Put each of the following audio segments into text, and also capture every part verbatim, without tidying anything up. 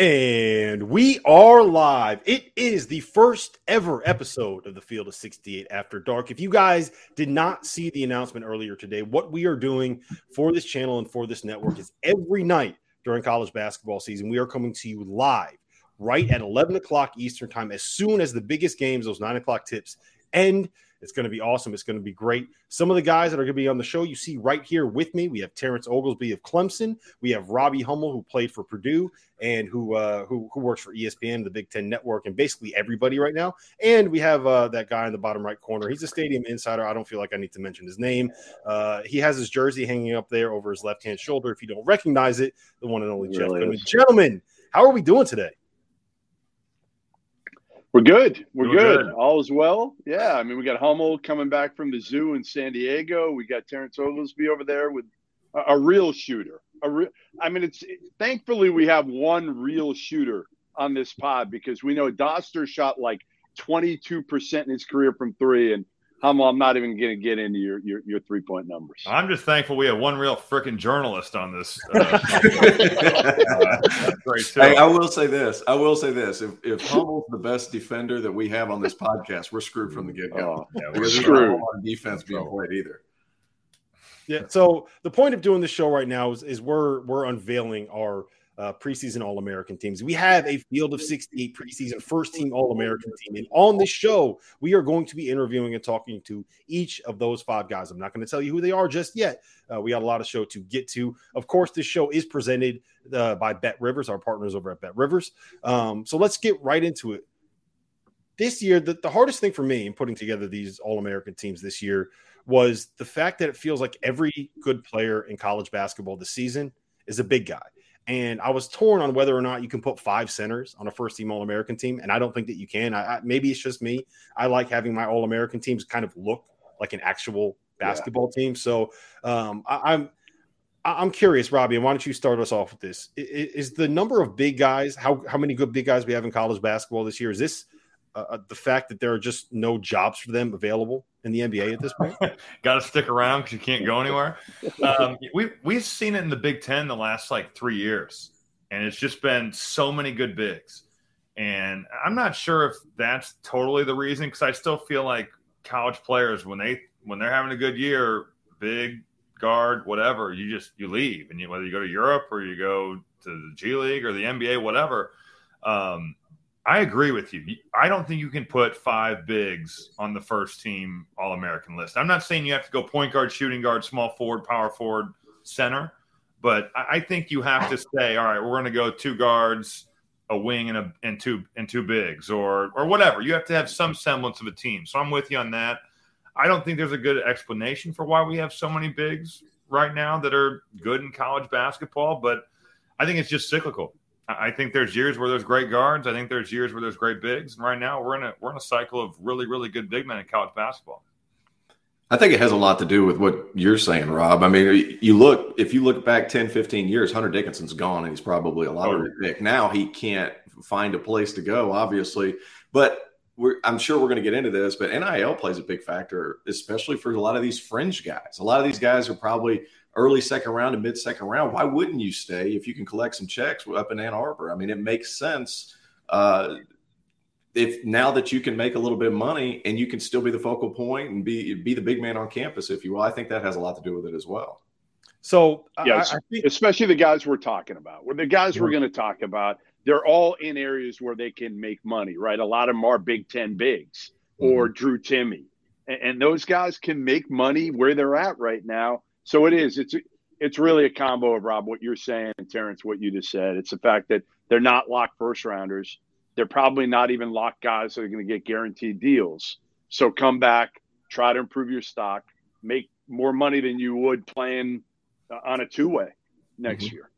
And we are live. It is the first ever episode of the Field of sixty-eight After Dark. If you guys did not see the announcement earlier today, what we are doing for this channel and for this network is every night during college basketball season, we are coming to you live right at eleven o'clock Eastern time as soon as the biggest games, those nine o'clock tips, end. It's going to be awesome. It's going to be great. Some of the guys that are going to be on the show you see right here with me, we have Terrence Oglesby of Clemson. We have Robbie Hummel, who played for Purdue and who uh, who, who works for E S P N, the Big Ten Network, and basically everybody right now. And we have uh, that guy in the bottom right corner. He's a stadium insider. I don't feel like I need to mention his name. Uh, he has his jersey hanging up there over his left-hand shoulder. If you don't recognize it, the one and only Jeff Goodman. Gentlemen, how are we doing today? We're good. We're, We're good. good. All is well. Yeah. I mean, we got Hummel coming back from the zoo in San Diego. We got Terrence Oglesby over there with a, a real shooter. A re- I mean, it's it, thankfully we have one real shooter on this pod because we know Doster shot like twenty-two percent in his career from three. And Hummel, I'm not even going to get into your, your, your three point numbers. I'm just thankful we have one real freaking journalist on this. Uh, uh, that's great too. Hey, I will say this. I will say this. If, if Hummel's the best defender that we have on this podcast, we're screwed from the get go. Oh, yeah, we're screwed. Not on defense being played either. Yeah. So the point of doing this show right now is, is we're we're unveiling our uh, preseason All-American teams. We have a Field of sixty-eight preseason first-team All-American team. And on this show, we are going to be interviewing and talking to each of those five guys. I'm not going to tell you who they are just yet. Uh, we got a lot of show to get to. Of course, this show is presented uh, by Bet Rivers, our partners over at Bet Rivers. Um, so let's get right into it. This year, the, the hardest thing for me in putting together these All-American teams this year was the fact that it feels like every good player in college basketball this season is a big guy. And I was torn on whether or not you can put five centers on a first-team All-American team, and I don't think that you can. I, I, maybe it's just me. I like having my All-American teams kind of look like an actual basketball yeah. team. So um, I, I'm I'm curious, Robbie, and why don't you start us off with this? Is, is the number of big guys, how, how many good big guys we have in college basketball this year, is this uh, the fact that there are just no jobs for them available in the N B A at this point? Got to stick around because you can't go anywhere. Um, we, we've seen it in the Big Ten the last, like, three years, and it's just been so many good bigs. And I'm not sure if that's totally the reason because I still feel like college players, when, they, when they're having a good year, big, guard, whatever, you just you leave. And you, whether you go to Europe or you go to the G League or the N B A, whatever, um, I agree with you. I don't think you can put five bigs on the first team All-American list. I'm not saying you have to go point guard, shooting guard, small forward, power forward, center, but I think you have to say, all right, we're going to go two guards, a wing, and a and two and two bigs, or or whatever. You have to have some semblance of a team. So I'm with you on that. I don't think there's a good explanation for why we have so many bigs right now that are good in college basketball, but I think it's just cyclical. I think there's years where there's great guards. I think there's years where there's great bigs. And right now we're in a we're in a cycle of really, really good big men in college basketball. I think it has a lot to do with what you're saying, Rob. I mean, you look if you look back ten, fifteen years, Hunter Dickinson's gone and he's probably a lottery oh. pick. Now he can't find a place to go, obviously. But we're, I'm sure we're going to get into this, but N I L plays a big factor, especially for a lot of these fringe guys. A lot of these guys are probably early second round and mid second round. Why wouldn't you stay if you can collect some checks up in Ann Arbor? I mean, it makes sense. Uh, if now that you can make a little bit of money and you can still be the focal point and be be the big man on campus, if you will, I think that has a lot to do with it as well. So yes, I, I think, especially the guys we're talking about, where the guys yeah. we're going to talk about, they're all in areas where they can make money, right? A lot of them are Big Ten bigs mm-hmm. or Drew Timme, and, and those guys can make money where they're at right now. So it is, it's it's really a combo of, Rob, what you're saying, and Terrence, what you just said. It's the fact that they're not locked first rounders. They're probably not even locked guys that are going to get guaranteed deals. So come back, try to improve your stock, make more money than you would playing on a two-way next mm-hmm. year.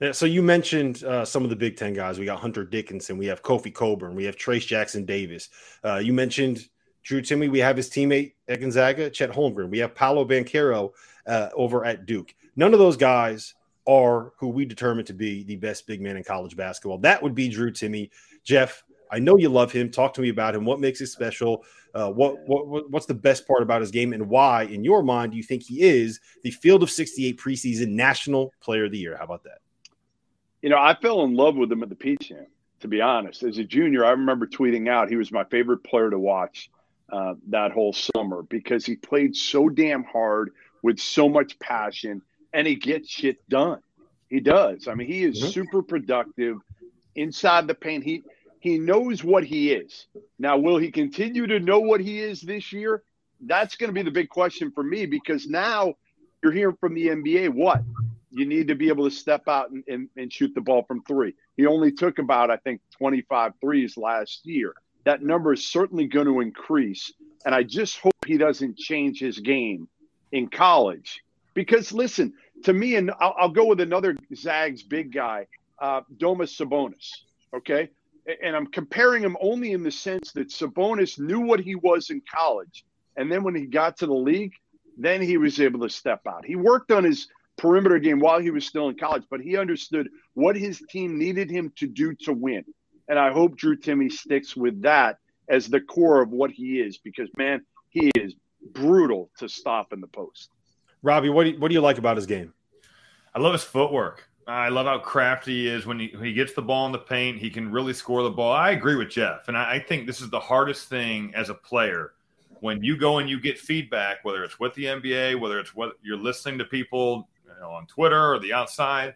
Yeah, so you mentioned uh, some of the Big Ten guys. We got Hunter Dickinson. We have Kofi Cockburn. We have Trayce Jackson-Davis. Uh, you mentioned Drew Timme. We have his teammate at Gonzaga, Chet Holmgren. We have Paolo Banchero uh, over at Duke. None of those guys are who we determined to be the best big man in college basketball. That would be Drew Timme. Jeff, I know you love him. Talk to me about him. What makes him special? Uh, what, what what's the best part about his game, and why, in your mind, do you think he is the Field of sixty-eight preseason National Player of the Year? How about that? You know, I fell in love with him at the Peach Jam, to be honest. As a junior, I remember tweeting out he was my favorite player to watch uh, that whole summer, because he played so damn hard with so much passion, and he gets shit done. He does. I mean, he is mm-hmm. super productive inside the paint. He – He knows what he is. Now, will he continue to know what he is this year? That's going to be the big question for me, because now you're hearing from the N B A what? You need to be able to step out and, and, and shoot the ball from three. He only took about, I think, twenty-five threes last year. That number is certainly going to increase, and I just hope he doesn't change his game in college. Because, listen, to me, and I'll, I'll go with another Zags big guy, uh, Domas Sabonis, okay? And I'm comparing him only in the sense that Sabonis knew what he was in college. And then when he got to the league, then he was able to step out. He worked on his perimeter game while he was still in college, but he understood what his team needed him to do to win. And I hope Drew Timme sticks with that as the core of what he is, because, man, he is brutal to stop in the post. Robbie, what do you, what do you like about his game? I love his footwork. I love how crafty he is. When he, when he gets the ball in the paint, he can really score the ball. I agree with Jeff, and I, I think this is the hardest thing as a player. When you go and you get feedback, whether it's with the N B A, whether it's what you're listening to people, you know, on Twitter or the outside,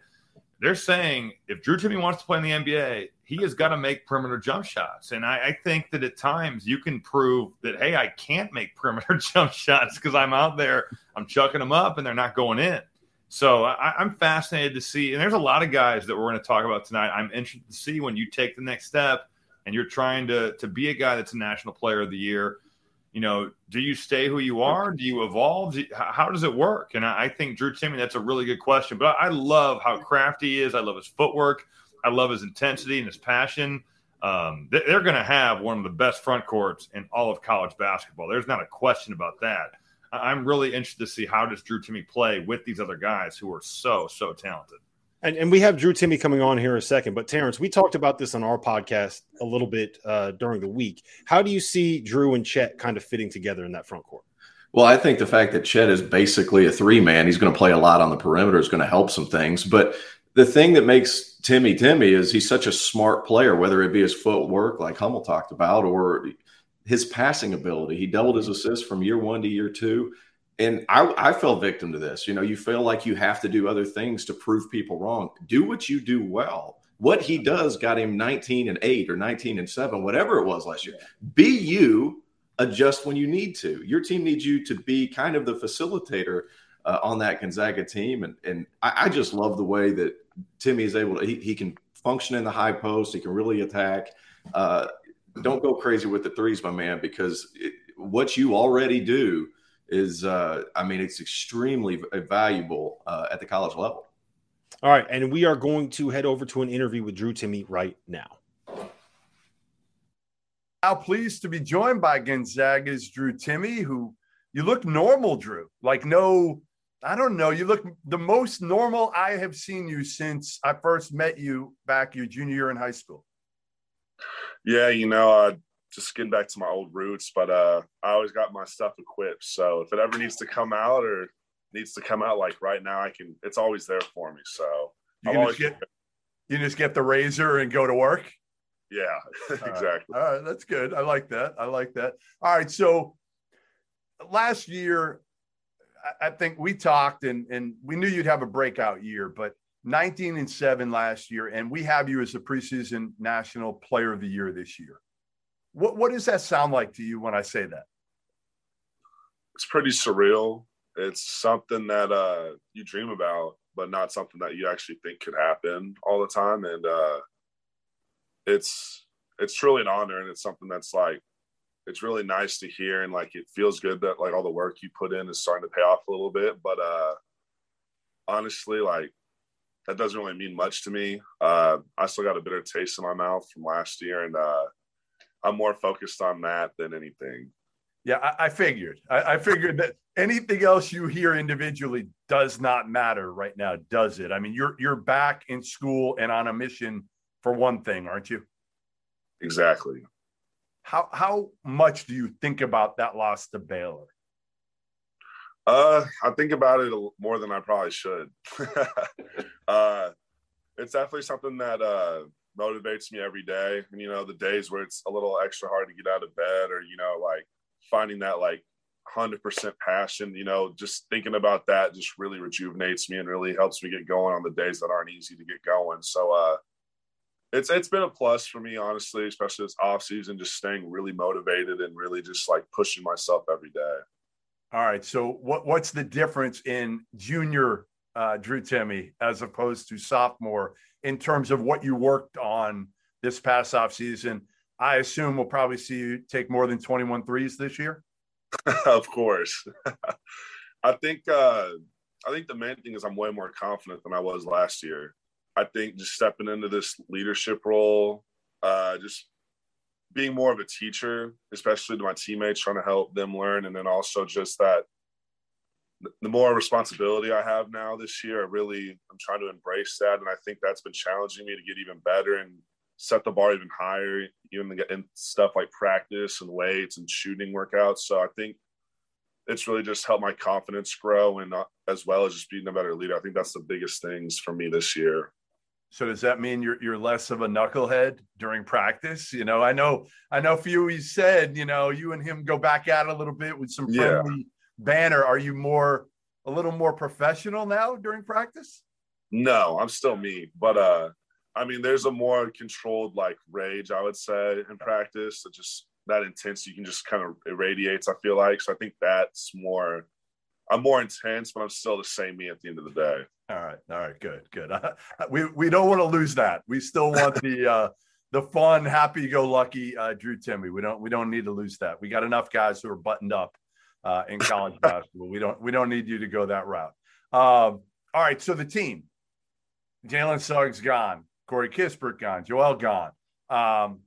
they're saying if Drew Timme wants to play in the N B A, he has got to make perimeter jump shots. And I, I think that at times you can prove that, hey, I can't make perimeter jump shots because I'm out there, I'm chucking them up, and they're not going in. So I, I'm fascinated to see, and there's a lot of guys that we're going to talk about tonight. I'm interested to see when you take the next step and you're trying to to be a guy that's a National Player of the Year. You know, do you stay who you are? Do you evolve? Do you, how does it work? And I, I think Drew Timme, that's a really good question. But I, I love how crafty he is. I love his footwork. I love his intensity and his passion. Um, they, they're going to have one of the best front courts in all of college basketball. There's not a question about that. I'm really interested to see how does Drew Timme play with these other guys who are so, so talented. And and we have Drew Timme coming on here in a second. But, Terrence, we talked about this on our podcast a little bit uh, during the week. How do you see Drew and Chet kind of fitting together in that front court? Well, I think the fact that Chet is basically a three-man, he's going to play a lot on the perimeter, is going to help some things. But the thing that makes Timme Timme is he's such a smart player, whether it be his footwork, like Hummel talked about, or – his passing ability. He doubled his assists from year one to year two. And I, I fell victim to this. You know, you feel like you have to do other things to prove people wrong. Do what you do well. What he does got him nineteen and eight or nineteen and seven, whatever it was last year. Be you, adjust when you need to. Your team needs you to be kind of the facilitator uh, on that Gonzaga team. And and I, I just love the way that Timme is able to, he, he can function in the high post. He can really attack. Uh, Don't go crazy with the threes, my man, because it, what you already do is, uh, I mean, it's extremely valuable uh, at the college level. All right, and we are going to head over to an interview with Drew Timme right now. Now pleased to be joined by Gonzaga's Drew Timme, who you look normal, Drew. Like, no, I don't know. You look the most normal I have seen you since I first met you back your junior year in high school. Yeah, you know, uh, just getting back to my old roots, but uh, I always got my stuff equipped. So if it ever needs to come out or needs to come out, like right now, I can. It's always there for me. So you can, just get, you can just get the razor and go to work. Yeah, exactly. All right. All right, that's good. I like that. I like that. All right, so last year, I think we talked and, and we knew you'd have a breakout year, but nineteen and seven last year, and we have you as the preseason national player of the year this year. What what does that sound like to you when I say that? It's pretty surreal. It's something that uh, you dream about, but not something that you actually think could happen all the time. And uh, it's it's truly an honor, and it's something that's like, it's really nice to hear, and like it feels good that like all the work you put in is starting to pay off a little bit. But uh, honestly, like that doesn't really mean much to me. Uh, I still got a bitter taste in my mouth from last year, and uh, I'm more focused on that than anything. Yeah, I, I figured. I, I figured that anything else you hear individually does not matter right now, does it? I mean, you're you're back in school and on a mission for one thing, aren't you? Exactly. How how much do you think about that loss to Baylor? Uh, I think about it more than I probably should. uh, it's definitely something that uh, motivates me every day. And, you know, the days where it's a little extra hard to get out of bed, or, you know, like finding that like one hundred percent passion, you know, just thinking about that just really rejuvenates me and really helps me get going on the days that aren't easy to get going. So, uh, It's it's been a plus for me, honestly, especially this offseason, just staying really motivated and really just like pushing myself every day. All right. So what what's the difference in junior uh, Drew Timme as opposed to sophomore in terms of what you worked on this past offseason? I assume we'll probably see you take more than twenty-one threes this year. Of course. I think uh, I think the main thing is I'm way more confident than I was last year. I think just stepping into this leadership role, uh, just being more of a teacher, especially to my teammates, trying to help them learn. And then also just that the more responsibility I have now this year, I really I'm trying to embrace that. And I think that's been challenging me to get even better and set the bar even higher, even in stuff like practice and weights and shooting workouts. So I think it's really just helped my confidence grow, and uh, as well as just being a better leader. I think that's the biggest things for me this year. So does that mean you're you're less of a knucklehead during practice? You know, I know I know Fuey said, you know, you and him go back out a little bit with some friendly yeah. banner. Are you more a little more professional now during practice? No, I'm still me. But uh, I mean, there's a more controlled like rage, I would say, in practice. That just that intensity can just kind of irradiates, I feel like. So I think that's more. I'm more intense, but I'm still the same me at the end of the day. All right. All right. Good, good. Uh, we we don't want to lose that. We still want the uh, the fun, happy-go-lucky uh, Drew Timme. We don't we don't need to lose that. We got enough guys who are buttoned up uh, in college basketball. We don't we don't need you to go that route. Um, all right. So the team: Jalen Suggs gone, Corey Kispert gone, Joel gone. Um,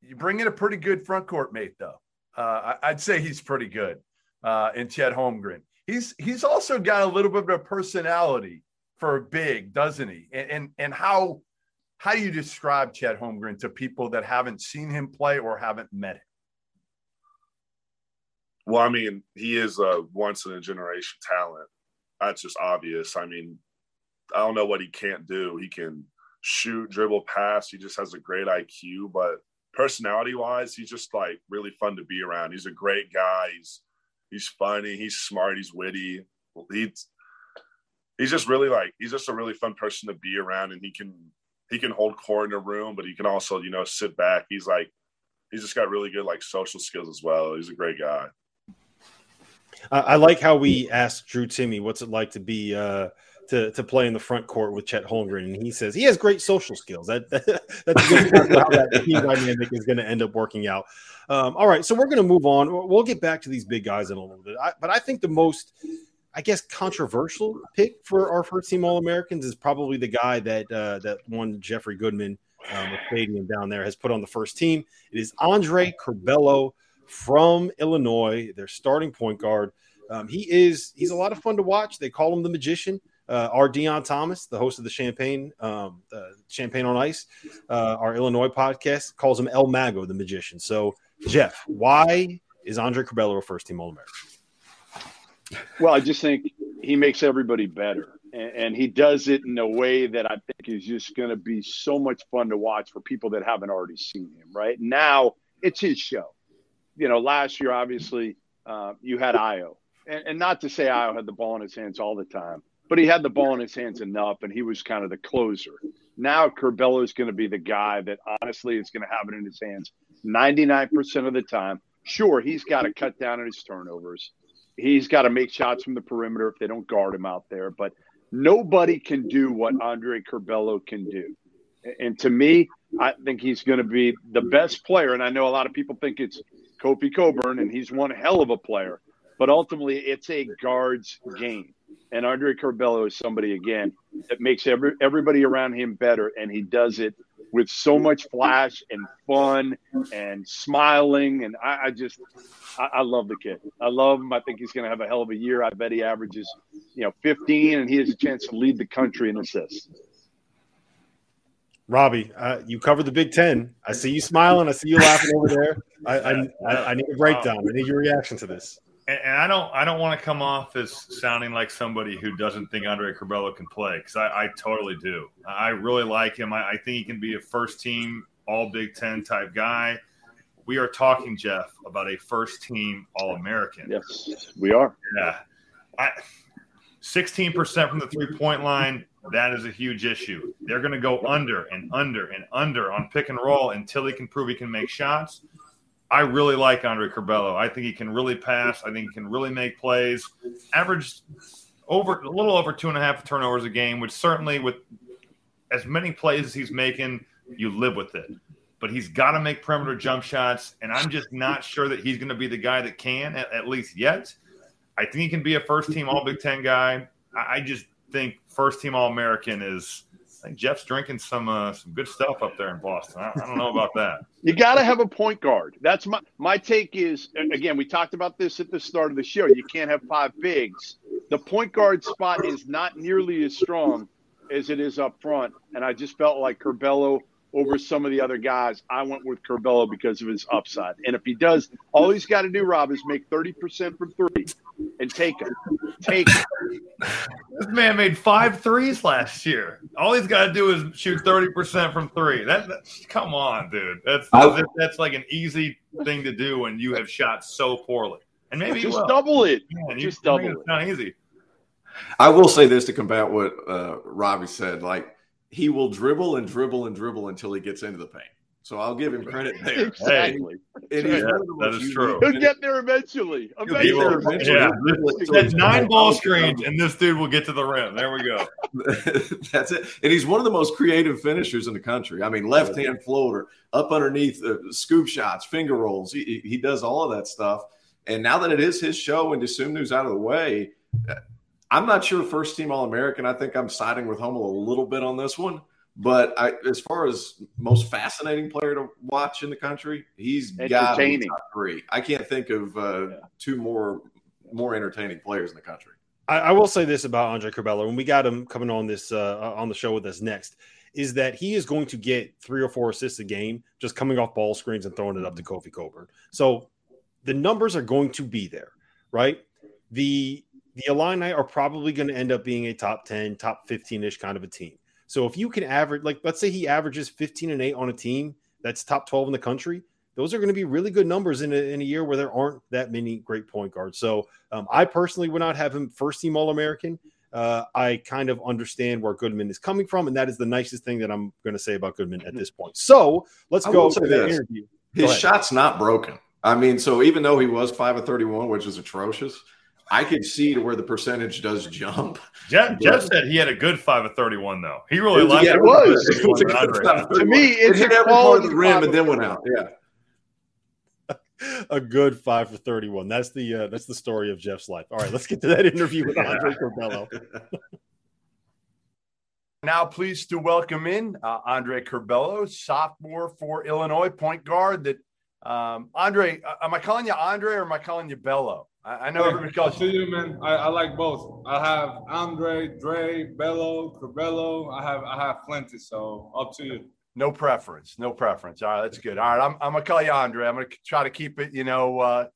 you bring in a pretty good front court mate, though. Uh, I, I'd say he's pretty good. Uh, and Chet Holmgren. He's he's also got a little bit of a personality for a big, doesn't he? And and, and how how do you describe Chet Holmgren to people that haven't seen him play or haven't met him? Well, I mean, he is a once-in-a-generation talent. That's just obvious. I mean, I don't know what he can't do. He can shoot, dribble, pass. He just has a great I Q. But personality-wise, he's just, like, really fun to be around. He's a great guy. He's He's funny. He's smart. He's witty. He's he's just really like he's just a really fun person to be around, and he can he can hold court in a room, but he can also you know sit back. He's like he's just got really good like social skills as well. He's a great guy. I like how we asked Drew Timme what's it like to be uh, to to play in the front court with Chet Holmgren, and he says he has great social skills. That, that that's good how that team dynamic is going to end up working out. Um, all right, so we're going to move on. We'll get back to these big guys in a little bit. I, but I think the most, I guess, controversial pick for our first team All-Americans is probably the guy that uh, that one Jeffrey Goodman, um, Acadian down there, has put on the first team. It is Andre Curbelo from Illinois, their starting point guard. Um, he is he's a lot of fun to watch. They call him the magician. Uh, our Deion Thomas, the host of the Champagne um, uh, Champagne on Ice, uh, our Illinois podcast, calls him El Mago, the magician. So, Jeff, why is Andre Curbelo a first-team All-American? Well, I just think he makes everybody better. and, and he does it in a way that I think is just going to be so much fun to watch for people that haven't already seen him. Right now, it's his show. You know, last year, obviously, uh, you had Io. And, and not to say Io had the ball in his hands all the time, but he had the ball in his hands enough, and he was kind of the closer. Now Curbelo is going to be the guy that honestly is going to have it in his hands ninety-nine percent of the time. Sure, he's got to cut down on his turnovers. He's got to make shots from the perimeter if they don't guard him out there. But nobody can do what Andre Curbelo can do. And to me, I think he's going to be the best player. And I know a lot of people think it's Kofi Cockburn, and he's one hell of a player. But ultimately, it's a guard's game. And Andre Curbelo is somebody, again, that makes every, everybody around him better. And he does it with so much flash and fun and smiling. And I, I just I, – I love the kid. I love him. I think he's going to have a hell of a year. I bet he averages, you know, fifteen, and he has a chance to lead the country in assists. Robbie, uh, you covered the Big Ten. I see you smiling. I see you laughing over there. I, I, I, I need a breakdown. I need your reaction to this. And I don't I don't want to come off as sounding like somebody who doesn't think Andre Curbelo can play, because I, I totally do. I really like him. I, I think he can be a first-team All-Big Ten type guy. We are talking, Jeff, about a first-team All-American. Yes, we are. Yeah, I, sixteen percent from the three-point line, that is a huge issue. They're going to go under and under and under on pick and roll until he can prove he can make shots. I really like Andre Curbelo. I think he can really pass. I think he can really make plays. Averaged over a little over two and a half turnovers a game, which certainly with as many plays as he's making, you live with it. But he's got to make perimeter jump shots, and I'm just not sure that he's going to be the guy that can, at, at least yet. I think he can be a first-team All-Big Ten guy. I, I just think first-team All-American is – I think Jeff's drinking some uh, some good stuff up there in Boston. I, I don't know about that. You got to have a point guard. That's my my take is, again, we talked about this at the start of the show. You can't have five bigs. The point guard spot is not nearly as strong as it is up front, and I just felt like Curbelo over some of the other guys. I went with Curbelo because of his upside. And if he does, all he's got to do, Rob, is make thirty percent from three and take it. Take it. This man made five threes last year. All he's got to do is shoot thirty percent from three. That, that come on, dude. That's that's, that's like an easy thing to do when you have shot so poorly. And maybe just well, double it. Man, just double it. It's not easy. I will say this to combat what uh, Robbie said. Like, he will dribble and dribble and dribble until he gets into the paint. So I'll give him credit there. Exactly. Hey, yeah, that is true. He'll get there eventually. eventually. He'll get there eventually. Yeah. That's yeah. so nine ball screens, and this dude will get to the rim. There we go. That's it. And he's one of the most creative finishers in the country. I mean, left-hand floater, up underneath, uh, scoop shots, finger rolls. He, he does all of that stuff. And now that it is his show and Desumnu's out of the way, I'm not sure first-team All-American. I think I'm siding with Hummel a little bit on this one. But I, as far as most fascinating player to watch in the country, he's got a top three. I can't think of uh, yeah. two more more entertaining players in the country. I, I will say this about Andre Curbelo, and we got him coming on this uh, on the show with us next, is that he is going to get three or four assists a game just coming off ball screens and throwing it up to Kofi Cockburn. So the numbers are going to be there, right? The the Illini are probably going to end up being a top ten, top fifteen-ish kind of a team. So if you can average, like, let's say he averages fifteen and eight on a team that's top twelve in the country, those are going to be really good numbers in a, in a year where there aren't that many great point guards. So um, I personally would not have him first-team All-American. Uh, I kind of understand where Goodman is coming from, and that is the nicest thing that I'm going to say about Goodman at this point. So let's go to the interview. His shot's not broken. I mean, so even though he was five of thirty-one, which is atrocious, I could see to where the percentage does jump. Jeff, Jeff said he had a good five of thirty-one, though. He really liked yeah, it. It was. It was a to me, it's it hit every part of the rim and then went out. Yeah, a good five for thirty-one. That's the uh, that's the story of Jeff's life. All right, let's get to that interview with Andre Curbelo. Now, pleased to welcome in uh, Andre Curbelo, sophomore for Illinois, point guard. That um, Andre, am I calling you Andre or am I calling you Bello? I know everybody calls you, man. I, I like both. I have Andre, Dre, Bello, Curbelo. I have I have plenty, so up to you. No preference. No preference. All right, that's good. All right, I'm I'm gonna call you Andre. I'm gonna try to keep it, you know, uh,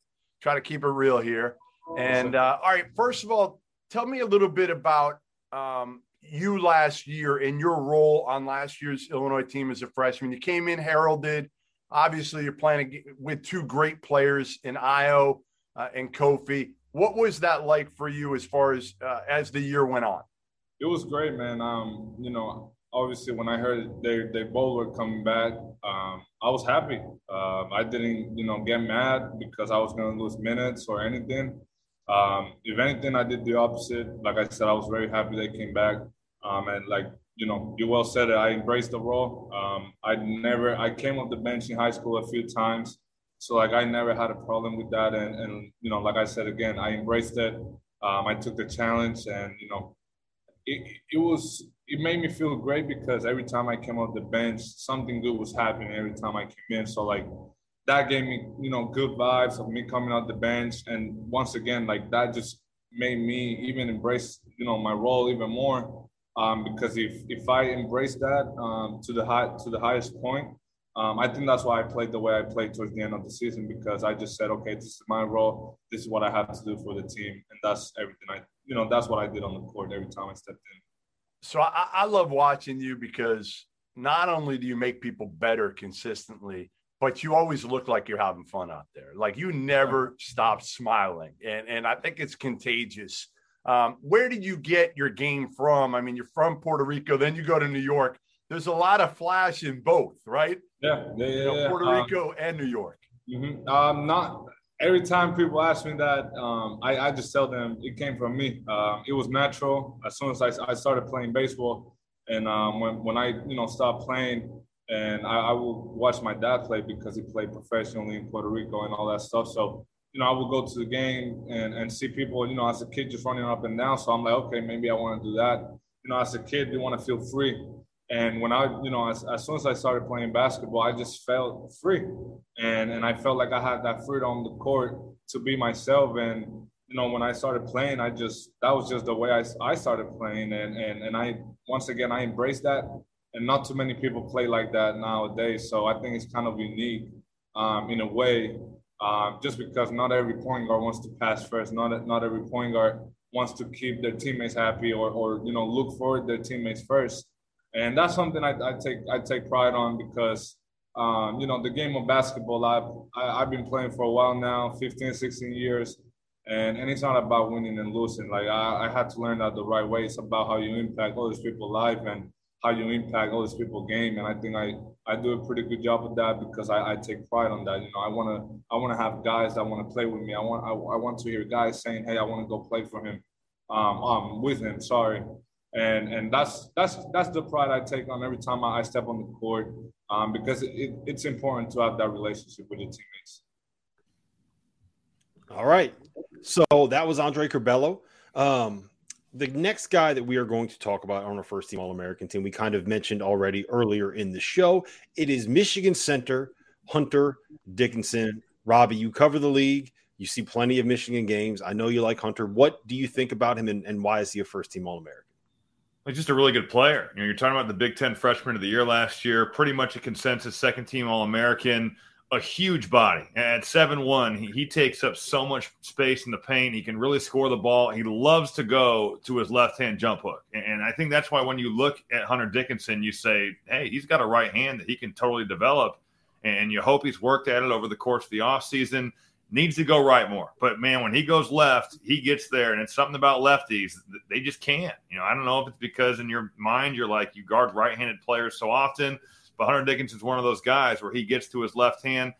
try to keep it real here. And uh, all right, first of all, tell me a little bit about um, you last year and your role on last year's Illinois team as a freshman. You came in heralded. Obviously, you're playing with two great players in Io uh, and Kofi. What was that like for you as far as uh, as the year went on? It was great, man. Um, you know, obviously, when I heard they they both were coming back, um, I was happy. Uh, I didn't, you know, get mad because I was going to lose minutes or anything. Um, if anything, I did the opposite. Like I said, I was very happy they came back. Um, and like, you know, you well said it. I embraced the role. Um, I never, I came off the bench in high school a few times. So, like, I never had a problem with that. And, and you know, like I said, again, I embraced it. Um, I took the challenge and, you know, it, it was, it made me feel great because every time I came off the bench, something good was happening every time I came in. So, like, that gave me, you know, good vibes of me coming off the bench. And once again, like, that just made me even embrace, you know, my role even more. Um, because if if I embrace that um, to the high, to the highest point, Um, I think that's why I played the way I played towards the end of the season, because I just said, okay, this is my role. This is what I have to do for the team. And that's everything I, you know, that's what I did on the court every time I stepped in. So I, I love watching you because not only do you make people better consistently, but you always look like you're having fun out there. Like you never stop smiling. And, and I think it's contagious. Um, where did you get your game from? I mean, you're from Puerto Rico, then you go to New York. There's a lot of flash in both, right? Yeah, yeah, you know, yeah. Puerto Rico um, and New York. Mm-hmm. Um, not every time people ask me that, um, I, I just tell them it came from me. Um, it was natural. As soon as I, I started playing baseball, and um, when when I you know stopped playing, and I, I would watch my dad play because he played professionally in Puerto Rico and all that stuff. So you know I would go to the game and and see people you know as a kid just running up and down. So I'm like, okay, maybe I want to do that. You know, as a kid, you want to feel free. And when I, you know, as, as soon as I started playing basketball, I just felt free. And and I felt like I had that freedom on the court to be myself. And, you know, when I started playing, I just, that was just the way I, I started playing. And, and, and I, once again, I embraced that. And not too many people play like that nowadays. So I think it's kind of unique um, in a way, uh, just because not every point guard wants to pass first. Not, not every point guard wants to keep their teammates happy or, or you know, look for their teammates first. And that's something I, I take I take pride on because, um, you know, the game of basketball, I've, I, I've been playing for a while now, fifteen, sixteen years. And, and it's not about winning and losing. Like, I, I had to learn that the right way. It's about how you impact all these people's life and how you impact all these people's game. And I think I, I do a pretty good job of that because I, I take pride on that. You know, I want to I want to have guys that want to play with me. I want I, I want to hear guys saying, hey, I want to go play for him. Um, um, with him, sorry. And and that's that's that's the pride I take on every time I step on the court, um, because it, it, it's important to have that relationship with your teammates. All right. So that was Andre Curbelo. Um, the next guy that we are going to talk about on our first team All-American team, we kind of mentioned already earlier in the show. It is Michigan center Hunter Dickinson. Robbie, you cover the league. You see plenty of Michigan games. I know you like Hunter. What do you think about him, and, and why is he a first team All-American? Like just a really good player. You know, you're talking about the Big Ten freshman of the year last year, pretty much a consensus second-team All-American, a huge body. At seven one, he, he takes up so much space in the paint. He can really score the ball. He loves to go to his left-hand jump hook. And, and I think that's why when you look at Hunter Dickinson, you say, hey, he's got a right hand that he can totally develop, and you hope he's worked at it over the course of the offseason. Needs to go right more. But, man, when he goes left, he gets there, and it's something about lefties. They just can't. You know, I don't know if it's because in your mind you're like you guard right-handed players so often, but Hunter Dickinson's one of those guys where he gets to his left hand.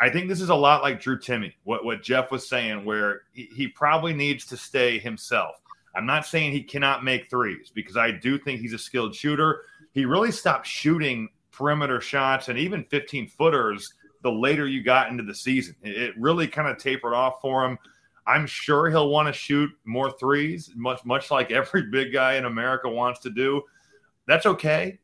I think this is a lot like Drew Timme, what, what Jeff was saying, where he, he probably needs to stay himself. I'm not saying he cannot make threes because I do think he's a skilled shooter. He really stopped shooting perimeter shots and even fifteen-footers the later you got into the season. It really kind of tapered off for him. I'm sure he'll want to shoot more threes, much much like every big guy in America wants to do. That's okay,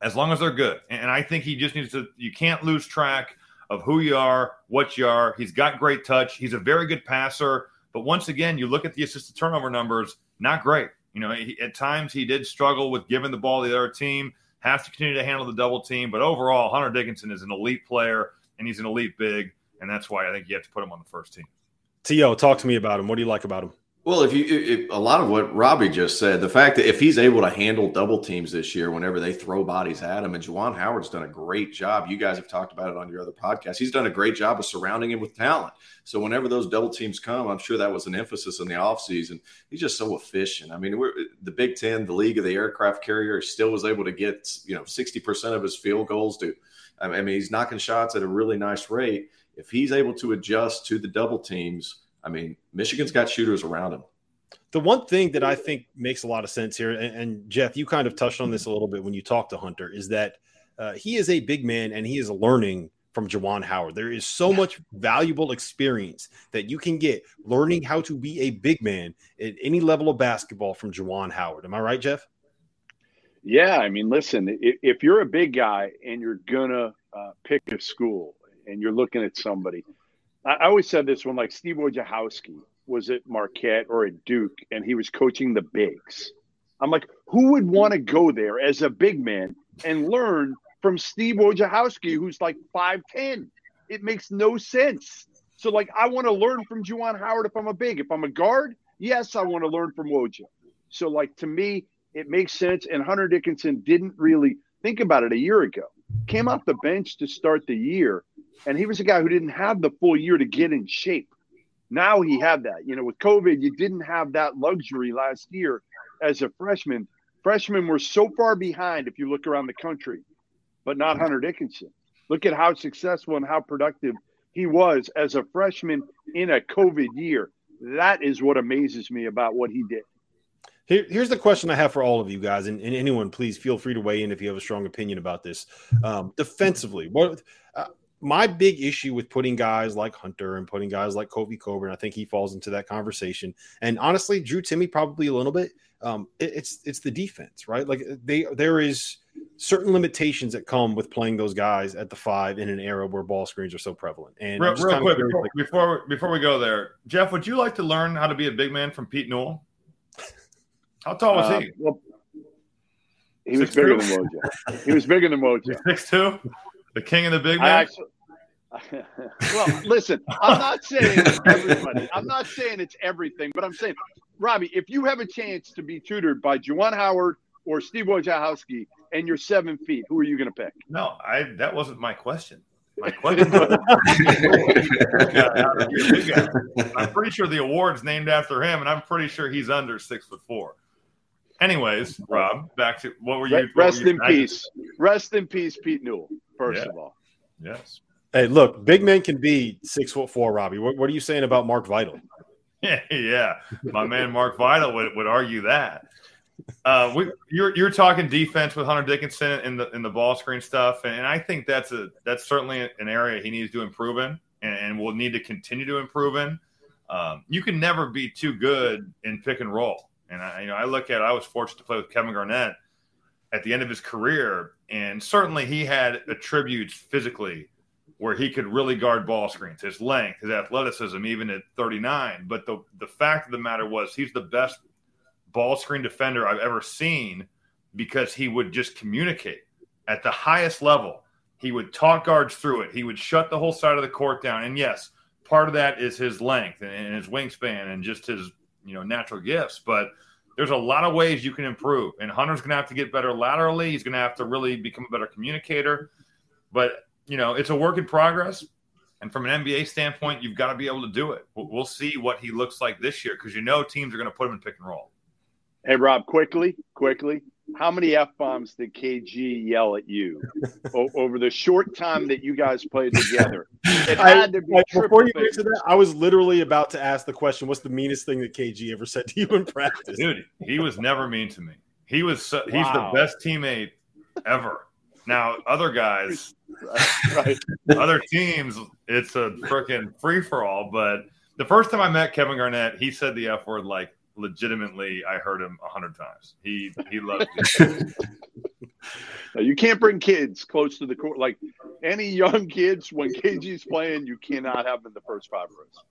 as long as they're good. And I think he just needs to – you can't lose track of who you are, what you are. He's got great touch. He's a very good passer. But once again, you look at the assisted turnover numbers, not great. You know, he, at times he did struggle with giving the ball to the other team, has to continue to handle the double team. But overall, Hunter Dickinson is an elite player. And he's an elite big, and that's why I think you have to put him on the first team. T O, talk to me about him. What do you like about him? Well, if you if, a lot of what Robbie just said, the fact that if he's able to handle double teams this year, whenever they throw bodies at him, and Juwan Howard's done a great job. You guys have talked about it on your other podcast. He's done a great job of surrounding him with talent. So whenever those double teams come, I'm sure that was an emphasis in the offseason. He's just so efficient. I mean, we're, the Big Ten, the League of the Aircraft Carrier, still was able to get, you know, sixty percent of his field goals to. I mean, he's knocking shots at a really nice rate. If he's able to adjust to the double teams, I mean, Michigan's got shooters around him. The one thing that I think makes a lot of sense here, and, and Jeff, you kind of touched on this a little bit when you talked to Hunter, is that uh, he is a big man and he is learning from Juwan Howard. There is so much valuable experience that you can get learning how to be a big man at any level of basketball from Juwan Howard. Am I right, Jeff? Yeah, I mean, listen, if, if you're a big guy and you're going to uh, pick a school and you're looking at somebody – I always said this when, like, Steve Wojciechowski was at Marquette or at Duke, and he was coaching the bigs. I'm like, who would want to go there as a big man and learn from Steve Wojciechowski, who's like five ten? It makes no sense. So, like, I want to learn from Juwan Howard if I'm a big. If I'm a guard, yes, I want to learn from Woj. So, like, to me, it makes sense. And Hunter Dickinson didn't really think about it a year ago. Came off the bench to start the year. And he was a guy who didn't have the full year to get in shape. Now he had that. You know, with COVID, you didn't have that luxury last year as a freshman. Freshmen were so far behind if you look around the country, but not Hunter Dickinson. Look at how successful and how productive he was as a freshman in a COVID year. That is what amazes me about what he did. Here, here's the question I have for all of you guys, and, and anyone, please feel free to weigh in if you have a strong opinion about this. Um, defensively, what uh, – my big issue with putting guys like Hunter and putting guys like Kofi Cockburn, I think he falls into that conversation. And honestly, Drew Timme probably a little bit. Um, it, it's it's the defense, right? Like they there is certain limitations that come with playing those guys at the five in an era where ball screens are so prevalent. And real, real quick before, like, before before we go there, Jeff, would you like to learn how to be a big man from Pete Newell? How tall was uh, he? Well, he was bigger than Mojo. He was bigger than Mojo. six two, the king of the big man. Well, listen, I'm not saying it's everybody. I'm not saying it's everything, but I'm saying, Robbie, if you have a chance to be tutored by Juwan Howard or Steve Wojciechowski and you're seven feet, who are you going to pick? No, I. That wasn't my question. My question was, I'm pretty sure the award's named after him, and I'm pretty sure he's under six foot four. Anyways, Rob, back to what were you? Rest were you, in I, peace. Rest in peace, Pete Newell. First yeah. of all, yes. Hey, look, big men can be six foot four, Robbie. What, what are you saying about Mark Vidal? Yeah, my man Mark Vidal would, would argue that. Uh, we, you're you're talking defense with Hunter Dickinson in the in the ball screen stuff, and I think that's a that's certainly an area he needs to improve in, and, and will need to continue to improve in. Um, you can never be too good in pick and roll, and I you know I look at I was fortunate to play with Kevin Garnett at the end of his career, and certainly he had attributes physically where he could really guard ball screens, his length, his athleticism, even at thirty-nine. But the, the fact of the matter was he's the best ball screen defender I've ever seen because he would just communicate at the highest level. He would talk guards through it. He would shut the whole side of the court down. And, yes, part of that is his length and his wingspan and just his, you know, natural gifts. But there's a lot of ways you can improve. And Hunter's going to have to get better laterally. He's going to have to really become a better communicator. But – you know, it's a work in progress. And from an N B A standpoint, you've got to be able to do it. We'll see what he looks like this year because, you know, teams are going to put him in pick and roll. Hey, Rob, quickly, quickly, how many F-bombs did K G yell at you o- over the short time that you guys played together? It had to be I, before you get to that, I was literally about to ask the question, what's the meanest thing that K G ever said to you in practice? Dude, he was never mean to me. He was so, wow. He's the best teammate ever. Now, other guys, right, right. other teams, it's a freaking free-for-all. But the first time I met Kevin Garnett, he said the F word, like, legitimately, I heard him a hundred times. He he loved it. You can't bring kids close to the court. Like, any young kids, when K G's playing, you cannot have them in the first five rows.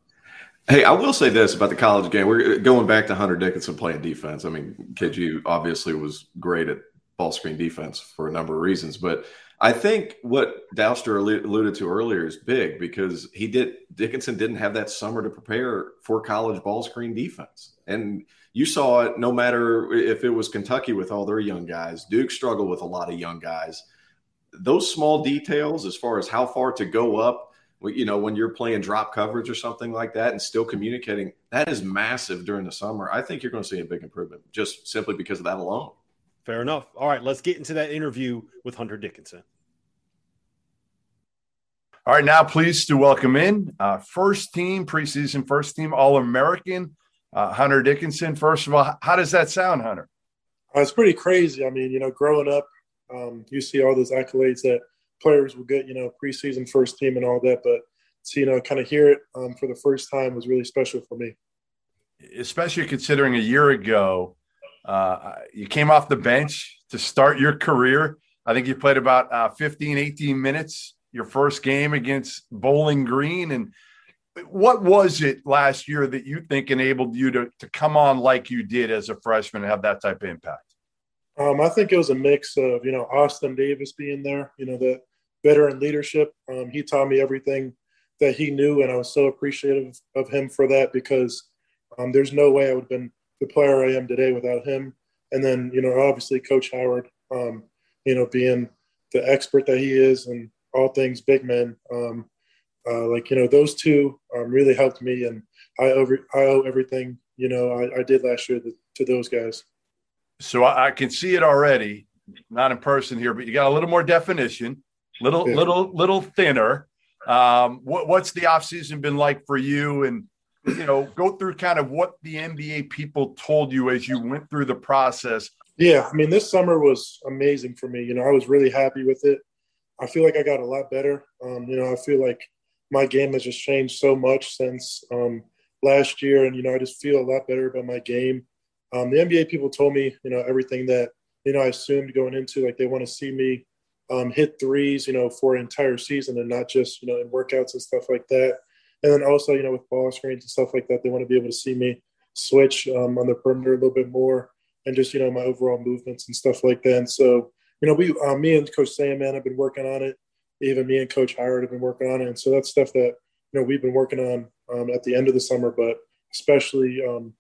Hey, I will say this about the college game. We're going back to Hunter Dickinson playing defense. I mean, K G obviously was great at ball screen defense for a number of reasons, but I think what Douster alluded to earlier is big because he did Dickinson didn't have that summer to prepare for college ball screen defense. And you saw it no matter if it was Kentucky with all their young guys, Duke struggled with a lot of young guys. Those small details as far as how far to go up, you know, when you're playing drop coverage or something like that and still communicating, that is massive during the summer. I think you're going to see a big improvement just simply because of that alone. Fair enough. All right, let's get into that interview with Hunter Dickinson. All right, now pleased to welcome in uh, first team, preseason first team, All-American, uh, Hunter Dickinson. First of all, how does that sound, Hunter? Uh, it's pretty crazy. I mean, you know, growing up, um, you see all those accolades that players will get, you know, preseason first team and all that. But to, you know, kind of hear it um, for the first time was really special for me. Especially considering a year ago, uh, you came off the bench to start your career. I think you played about uh, fifteen, eighteen minutes your first game against Bowling Green. And what was it last year that you think enabled you to, to come on like you did as a freshman and have that type of impact? Um, I think it was a mix of, you know, Austin Davis being there, you know, the veteran leadership. Um, he taught me everything that he knew, and I was so appreciative of him for that because um, there's no way I would have been the player I am today without him. And then, you know, obviously Coach Howard, um, you know, being the expert that he is and all things big men, um, uh, like, you know, those two um, really helped me, and I, over, I owe everything, you know, I, I did last year to, to those guys. So I, I can see it already, not in person here, but you got a little more definition, little, yeah. little, little thinner. Um, what, what's the offseason been like for you? And, you know, go through kind of what the N B A people told you as you went through the process. Yeah, I mean, this summer was amazing for me. You know, I was really happy with it. I feel like I got a lot better. Um, you know, I feel like my game has just changed so much since um, last year. And, you know, I just feel a lot better about my game. Um, the N B A people told me, you know, everything that, you know, I assumed going into, like they want to see me um, hit threes, you know, for an entire season and not just, you know, in workouts and stuff like that. And then also, you know, with ball screens and stuff like that, they want to be able to see me switch um, on the perimeter a little bit more and just, you know, my overall movements and stuff like that. And so, you know, we, uh, me and Coach Sandman have been working on it. Even me and Coach Howard have been working on it. And so that's stuff that, you know, we've been working on um, at the end of the summer, but especially um,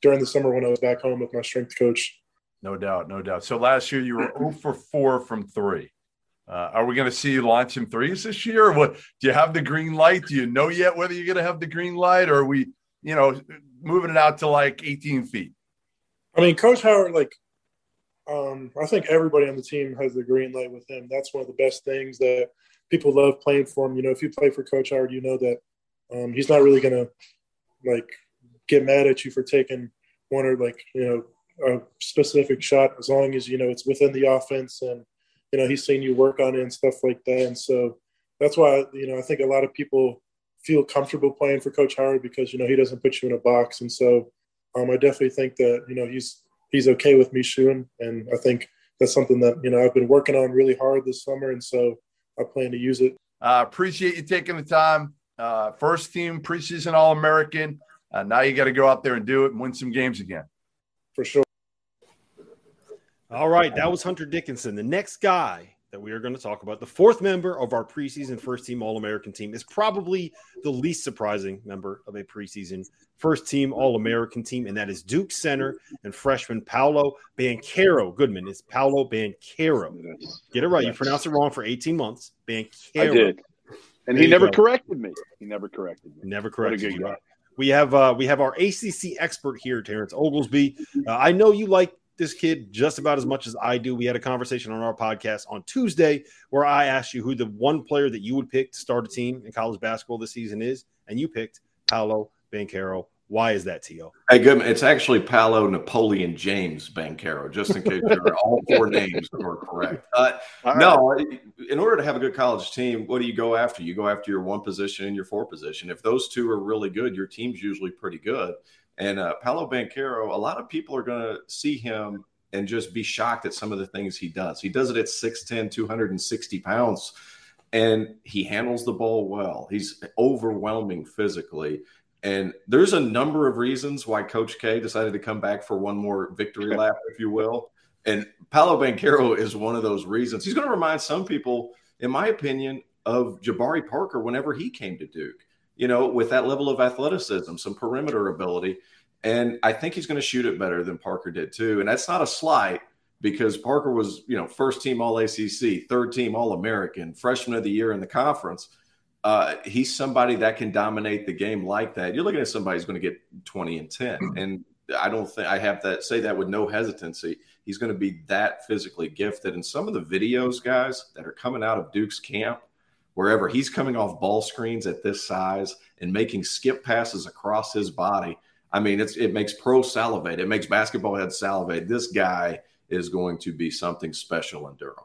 during the summer when I was back home with my strength coach. No doubt, no doubt. So last year you were zero for four from three. Uh, are we going to see you launch some threes this year? What, do you have the green light? Do you know yet whether you're going to have the green light, or are we, you know, moving it out to like eighteen feet? I mean, Coach Howard, like, Um, I think everybody on the team has the green light with him. That's one of the best things that people love playing for him. You know, if you play for Coach Howard, you know that um, he's not really going to, like, get mad at you for taking one or, like, you know, a specific shot as long as, you know, it's within the offense and, you know, he's seen you work on it and stuff like that. And so that's why, you know, I think a lot of people feel comfortable playing for Coach Howard because, you know, he doesn't put you in a box. And so um, I definitely think that, you know, he's – he's okay with me shooting, and I think that's something that, you know, I've been working on really hard this summer, and so I plan to use it. I uh, appreciate you taking the time. Uh, first team, preseason All-American. Uh, now you got to go out there and do it and win some games again. For sure. All right, that was Hunter Dickinson. The next guy that we are going to talk about, the fourth member of our preseason first team All-American team, is probably the least surprising member of a preseason first team All-American team, and that is Duke center and freshman Paolo Banchero. Goodman is Paolo Banchero. Get it right. You pronounced it wrong for eighteen months. Banchero. I did. And there he never go. corrected me. He never corrected me. Never corrected me. What a good guy. We have, uh, we have our A C C expert here, Terrence Oglesby. Uh, I know you like this kid just about as much as I do. We had a conversation on our podcast on Tuesday where I asked you who the one player that you would pick to start a team in college basketball this season is, and you picked Paolo Banchero. Why is that, T O? Hey, Goodman, it's actually Paolo Napoleon James Banchero, just in case there are all four names that are correct. Uh, right. No, in order to have a good college team, what do you go after? You go after your one position and your four position. If those two are really good, your team's usually pretty good. And uh, Paolo Banchero, a lot of people are going to see him and just be shocked at some of the things he does. He does it at six ten, two hundred sixty pounds, and he handles the ball well. He's overwhelming physically. And there's a number of reasons why Coach K decided to come back for one more victory lap, if you will. And Paolo Banchero is one of those reasons. He's going to remind some people, in my opinion, of Jabari Parker whenever he came to Duke, you know, with that level of athleticism, some perimeter ability. And I think he's going to shoot it better than Parker did too. And that's not a slight, because Parker was, you know, first team All A C C, third team All-American, freshman of the year in the conference. Uh, he's somebody that can dominate the game like that. You're looking at somebody who's going to get twenty and ten. And I don't think I have that say that with no hesitancy. He's going to be that physically gifted. And some of the videos, guys, that are coming out of Duke's camp, wherever he's coming off ball screens at this size and making skip passes across his body. I mean, it's, it makes pro salivate. It makes basketball heads salivate. This guy is going to be something special in Durham.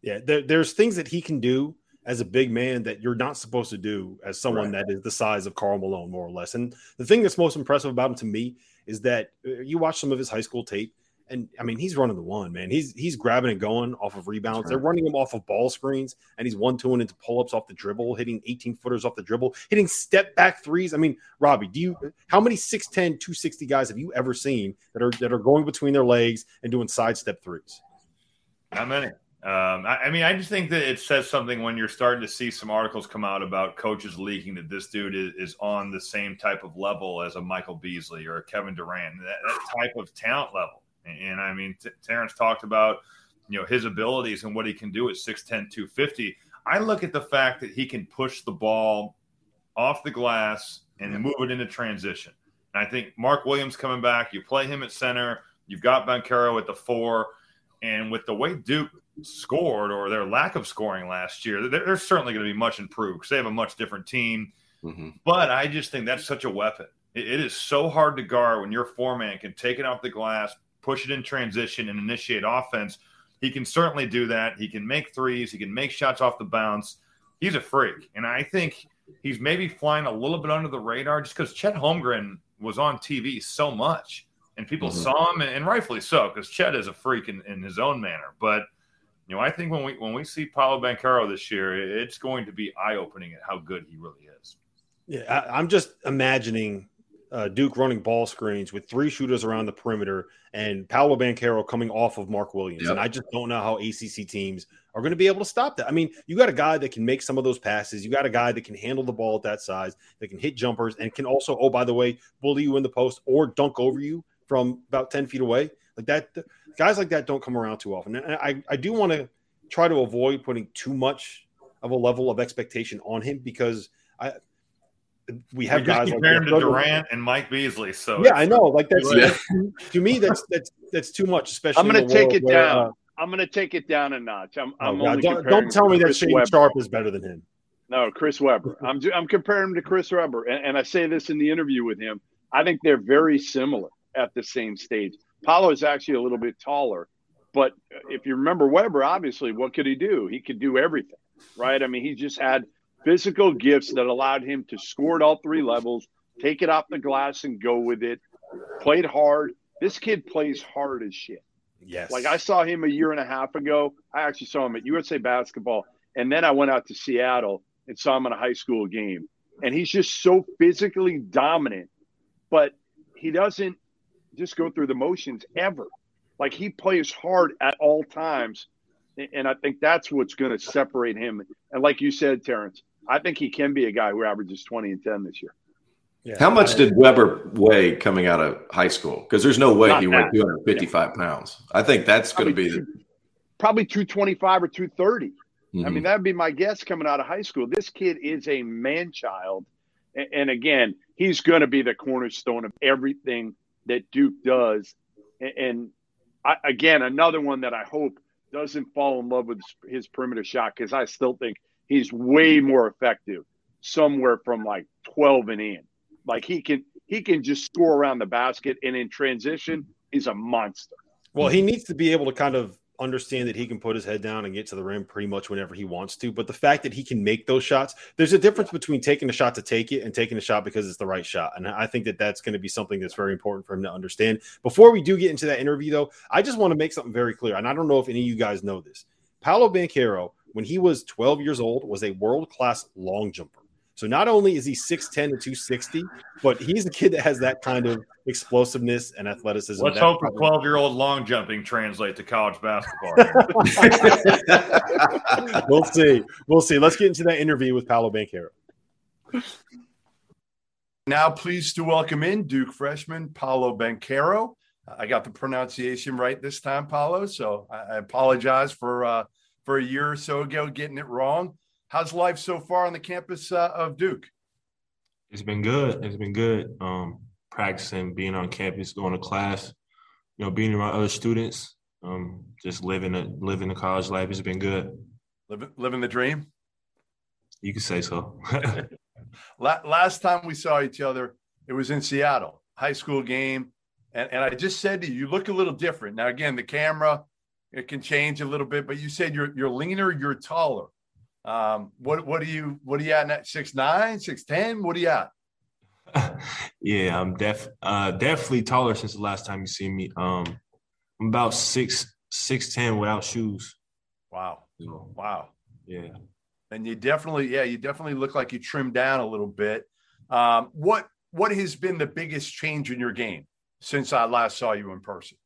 Yeah, there, there's things that he can do as a big man that you're not supposed to do as someone right. that is the size of Karl Malone, more or less. And the thing that's most impressive about him to me is that you watch some of his high school tape, and, I mean, he's running the one, man. He's he's grabbing and going off of rebounds. Right. They're running him off of ball screens, and he's one-twoing into pull-ups off the dribble, hitting eighteen-footers off the dribble, hitting step-back threes. I mean, Robbie, do you how many six ten, two sixty guys have you ever seen that are that are going between their legs and doing sidestep threes? Not many. Um, I, I mean, I just think that it says something when you're starting to see some articles come out about coaches leaking that this dude is, is on the same type of level as a Michael Beasley or a Kevin Durant, that, that type of talent level. And, I mean, T- Terrence talked about, you know, his abilities and what he can do at six ten, two fifty. I look at the fact that he can push the ball off the glass and move it into transition. And I think Mark Williams coming back, you play him at center, you've got Banchero at the four, and with the way Duke scored or their lack of scoring last year, they're, they're certainly going to be much improved because they have a much different team. Mm-hmm. But I just think that's such a weapon. It, it is so hard to guard when your four-man can take it off the glass, push it in transition, and initiate offense. He can certainly do that. He can make threes. He can make shots off the bounce. He's a freak. And I think he's maybe flying a little bit under the radar just because Chet Holmgren was on T V so much, and people mm-hmm. saw him, and rightfully so, because Chet is a freak in, in his own manner. But, you know, I think when we when we see Paolo Banchero this year, it's going to be eye-opening at how good he really is. Yeah, I, I'm just imagining – Uh, Duke running ball screens with three shooters around the perimeter and Paolo Banchero coming off of Mark Williams. Yep. And I just don't know how A C C teams are going to be able to stop that. I mean, you got a guy that can make some of those passes. You got a guy that can handle the ball at that size, that can hit jumpers, and can also, oh, by the way, bully you in the post or dunk over you from about ten feet away. Like that, guys like that don't come around too often. And I, I do want to try to avoid putting too much of a level of expectation on him because I – we have we guys like compared to Durant and Mike Beasley. So yeah, I know. Like that's yeah. to me, that's that's that's too much. Especially, I'm going to take it where, down. Uh, I'm going to take it down a notch. I'm. I'm no, only don't, don't tell me that Shane Sharp is better than him. No, Chris Webber. I'm. I'm comparing him to Chris Webber, and, and I say this in the interview with him. I think they're very similar at the same stage. Paolo is actually a little bit taller, but if you remember Webber, obviously, what could he do? He could do everything, right? I mean, he just had physical gifts that allowed him to score at all three levels, take it off the glass and go with it, played hard. This kid plays hard as shit. Yes. Like I saw him a year and a half ago. I actually saw him at U S A Basketball. And then I went out to Seattle and saw him in a high school game. And he's just so physically dominant, but he doesn't just go through the motions ever. Like he plays hard at all times. And I think that's what's going to separate him. And like you said, Terrence, I think he can be a guy who averages twenty and ten this year. Yeah. How much did Webber weigh coming out of high school? Because there's no way Not he that. weighed two fifty-five yeah. pounds. I think that's going to be the... probably two twenty-five or two thirty. Mm-hmm. I mean, that would be my guess coming out of high school. This kid is a man-child. And, and again, he's going to be the cornerstone of everything that Duke does. And, and I, again, another one that I hope doesn't fall in love with his perimeter shot, because I still think he's way more effective somewhere from like twelve and in. Like he can he can just score around the basket, and in transition is a monster. Well, he needs to be able to kind of understand that he can put his head down and get to the rim pretty much whenever he wants to. But the fact that he can make those shots, there's a difference between taking a shot to take it and taking a shot because it's the right shot. And I think that that's going to be something that's very important for him to understand. Before we do get into that interview, though, I just want to make something very clear. And I don't know if any of you guys know this. Paolo Banchero, when he was twelve years old, was a world-class long jumper. So not only is he six ten to two sixty, but he's a kid that has that kind of explosiveness and athleticism. Let's hope a twelve-year-old long jumping translates to college basketball. We'll see. We'll see. Let's get into that interview with Paolo Banchero. Now pleased to welcome in Duke freshman Paolo Banchero. I got the pronunciation right this time, Paolo, so I apologize for uh, for a year or so ago getting it wrong. How's life so far on the campus uh, of Duke? It's been good. It's been good. Um, practicing, being on campus, going to class, you know, being around other students, um, just living a, living the college life. It's been good. Living, living the dream? You could say so. Last time we saw each other, it was in Seattle, high school game. And, and I just said to you, you look a little different. Now, again, the camera, it can change a little bit, but you said you're you're leaner, you're taller. Um, what what are you what are you at now? six nine, six ten? What are you at? Yeah, I'm def uh, definitely taller since the last time you see me. Um, I'm about six six ten without shoes. Wow, so, wow, yeah. And you definitely, yeah, you definitely look like you trimmed down a little bit. Um, what what has been the biggest change in your game since I last saw you in person?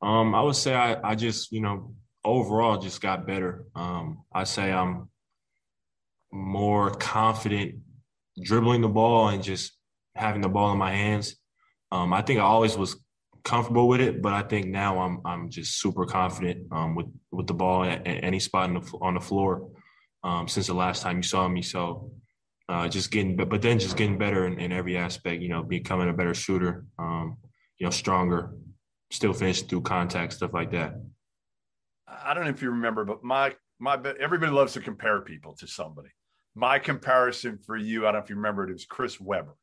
Um, I would say I, I just, you know, overall just got better. Um, I say I'm more confident dribbling the ball and just having the ball in my hands. Um, I think I always was comfortable with it, but I think now I'm I'm just super confident um, with, with the ball at, at any spot on the, on the floor um, since the last time you saw me. So Uh, just getting, but, but then just getting better in, in every aspect, you know, becoming a better shooter, um, you know, stronger, still finishing through contact, stuff like that. I don't know if you remember, but my, my, everybody loves to compare people to somebody. My comparison for you, I don't know if you remember it, it was Chris Webber.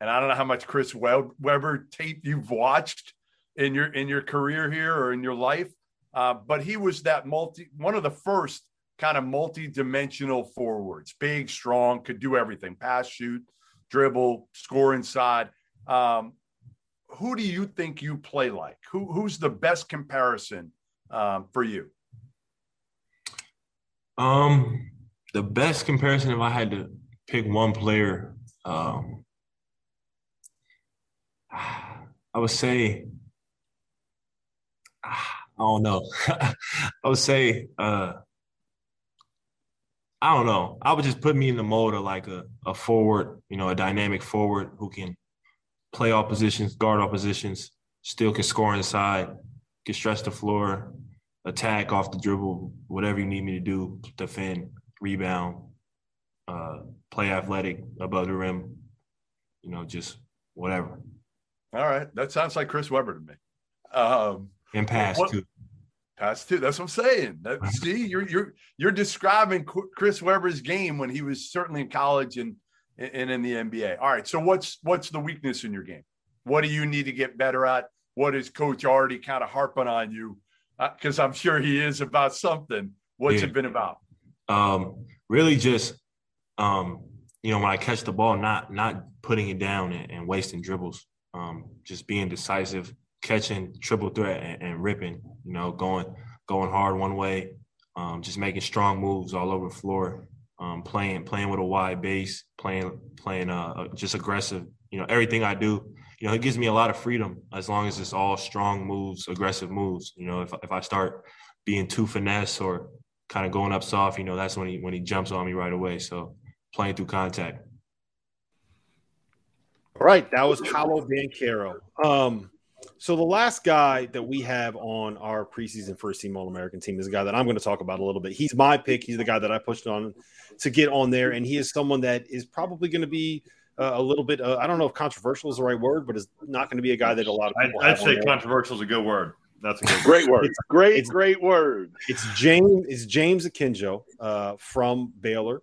And I don't know how much Chris Webber tape you've watched in your, in your career here or in your life. Uh, but he was that multi, one of the first kind of multi-dimensional forwards, big, strong, could do everything, pass, shoot, dribble, score inside. Um, who do you think you play like? Who Who's the best comparison um, for you? Um, the best comparison, if I had to pick one player, um, I would say – I don't know. I would say uh, – I don't know. I would just put me in the mold of like a, a forward, you know, a dynamic forward who can play all positions, guard all positions, still can score inside, can stretch the floor, attack off the dribble, whatever you need me to do, defend, rebound, uh, play athletic above the rim, you know, just whatever. All right. That sounds like Chris Webber to me. Um, and pass, what- too. That's too. That's what I'm saying. That, see, you're you're you're describing Chris Webber's game when he was certainly in college and and in the N B A. All right. So what's what's the weakness in your game? What do you need to get better at? What is Coach already kind of harping on you? Because uh, I'm sure he is about something. What's yeah. it been about? Um, really, just um, you know, when I catch the ball, not not putting it down and, and wasting dribbles. Um, just being decisive. Catching triple threat and, and ripping, you know, going going hard one way, um, just making strong moves all over the floor, um, playing playing with a wide base, playing playing uh, just aggressive. You know, everything I do, you know, it gives me a lot of freedom as long as it's all strong moves, aggressive moves. You know, if if I start being too finesse or kind of going up soft, you know, that's when he when he jumps on me right away. So playing through contact. All right, that was Paolo Banchero. Um So the last guy that we have on our preseason first team All-American team is a guy that I'm going to talk about a little bit. He's my pick. He's the guy that I pushed on to get on there, and he is someone that is probably going to be uh, a little bit uh, – I don't know if controversial is the right word, but is not going to be a guy that a lot of people I'd, I'd say controversial is a good word. That's a good great word. It's great, it's, great word. It's James, it's James Akinjo uh, from Baylor,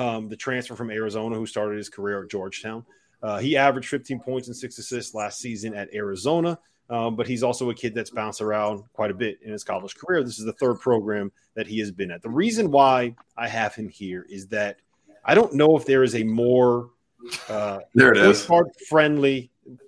um, the transfer from Arizona who started his career at Georgetown. Uh, he averaged fifteen points and six assists last season at Arizona, um, but he's also a kid that's bounced around quite a bit in his college career. This is the third program that he has been at. The reason why I have him here is that I don't know if there is a more uh, there it is point guard friendly.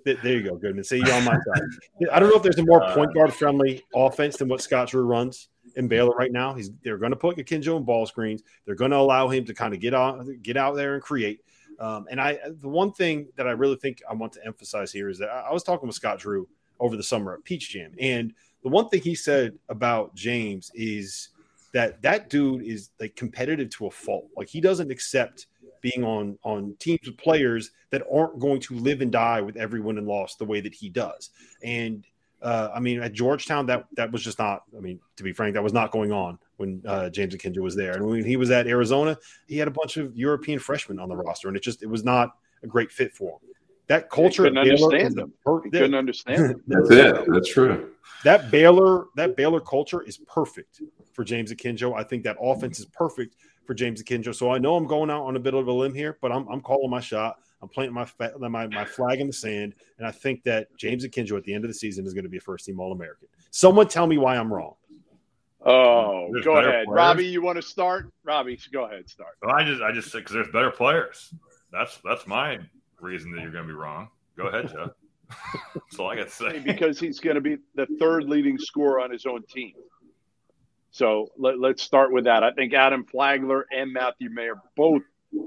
There you go, Goodman. Say you on my side. I don't know if there's a more point guard friendly offense than what Scott Drew runs. in Baylor right now. He's they're going to put Akinjo in ball screens. They're going to allow him to kind of get on, get out there and create. Um, and I, the one thing that I really think I want to emphasize here is that I, I was talking with Scott Drew over the summer at Peach Jam, and the one thing he said about James is that that dude is like competitive to a fault. Like he doesn't accept being on, on teams with players that aren't going to live and die with every win and loss the way that he does. And uh, I mean, at Georgetown, that, that was just not, I mean, to be frank, that was not going on when uh, James Akinjo was there. And when he was at Arizona, he had a bunch of European freshmen on the roster, and it just, it was not a great fit for him. That culture couldn't understand them. Couldn't understand them. That's it. That's true. That Baylor, that Baylor culture is perfect for James Akinjo. I think that offense is perfect for James Akinjo. So I know I'm going out on a bit of a limb here, but I'm I'm calling my shot. I'm planting my my my flag in the sand, and I think that James Akinjo at the end of the season is going to be a first team All American. Someone tell me why I'm wrong. Oh, there's go ahead, players. Robbie. You want to start? Robbie, go ahead, start. Well, I just I just because there's better players. That's that's my. reason that you're going to be wrong. Go ahead, Jeff. That's all I got to say. Because he's going to be the third leading scorer on his own team. So let, let's start with that. I think Adam Flagler and Matthew Mayer both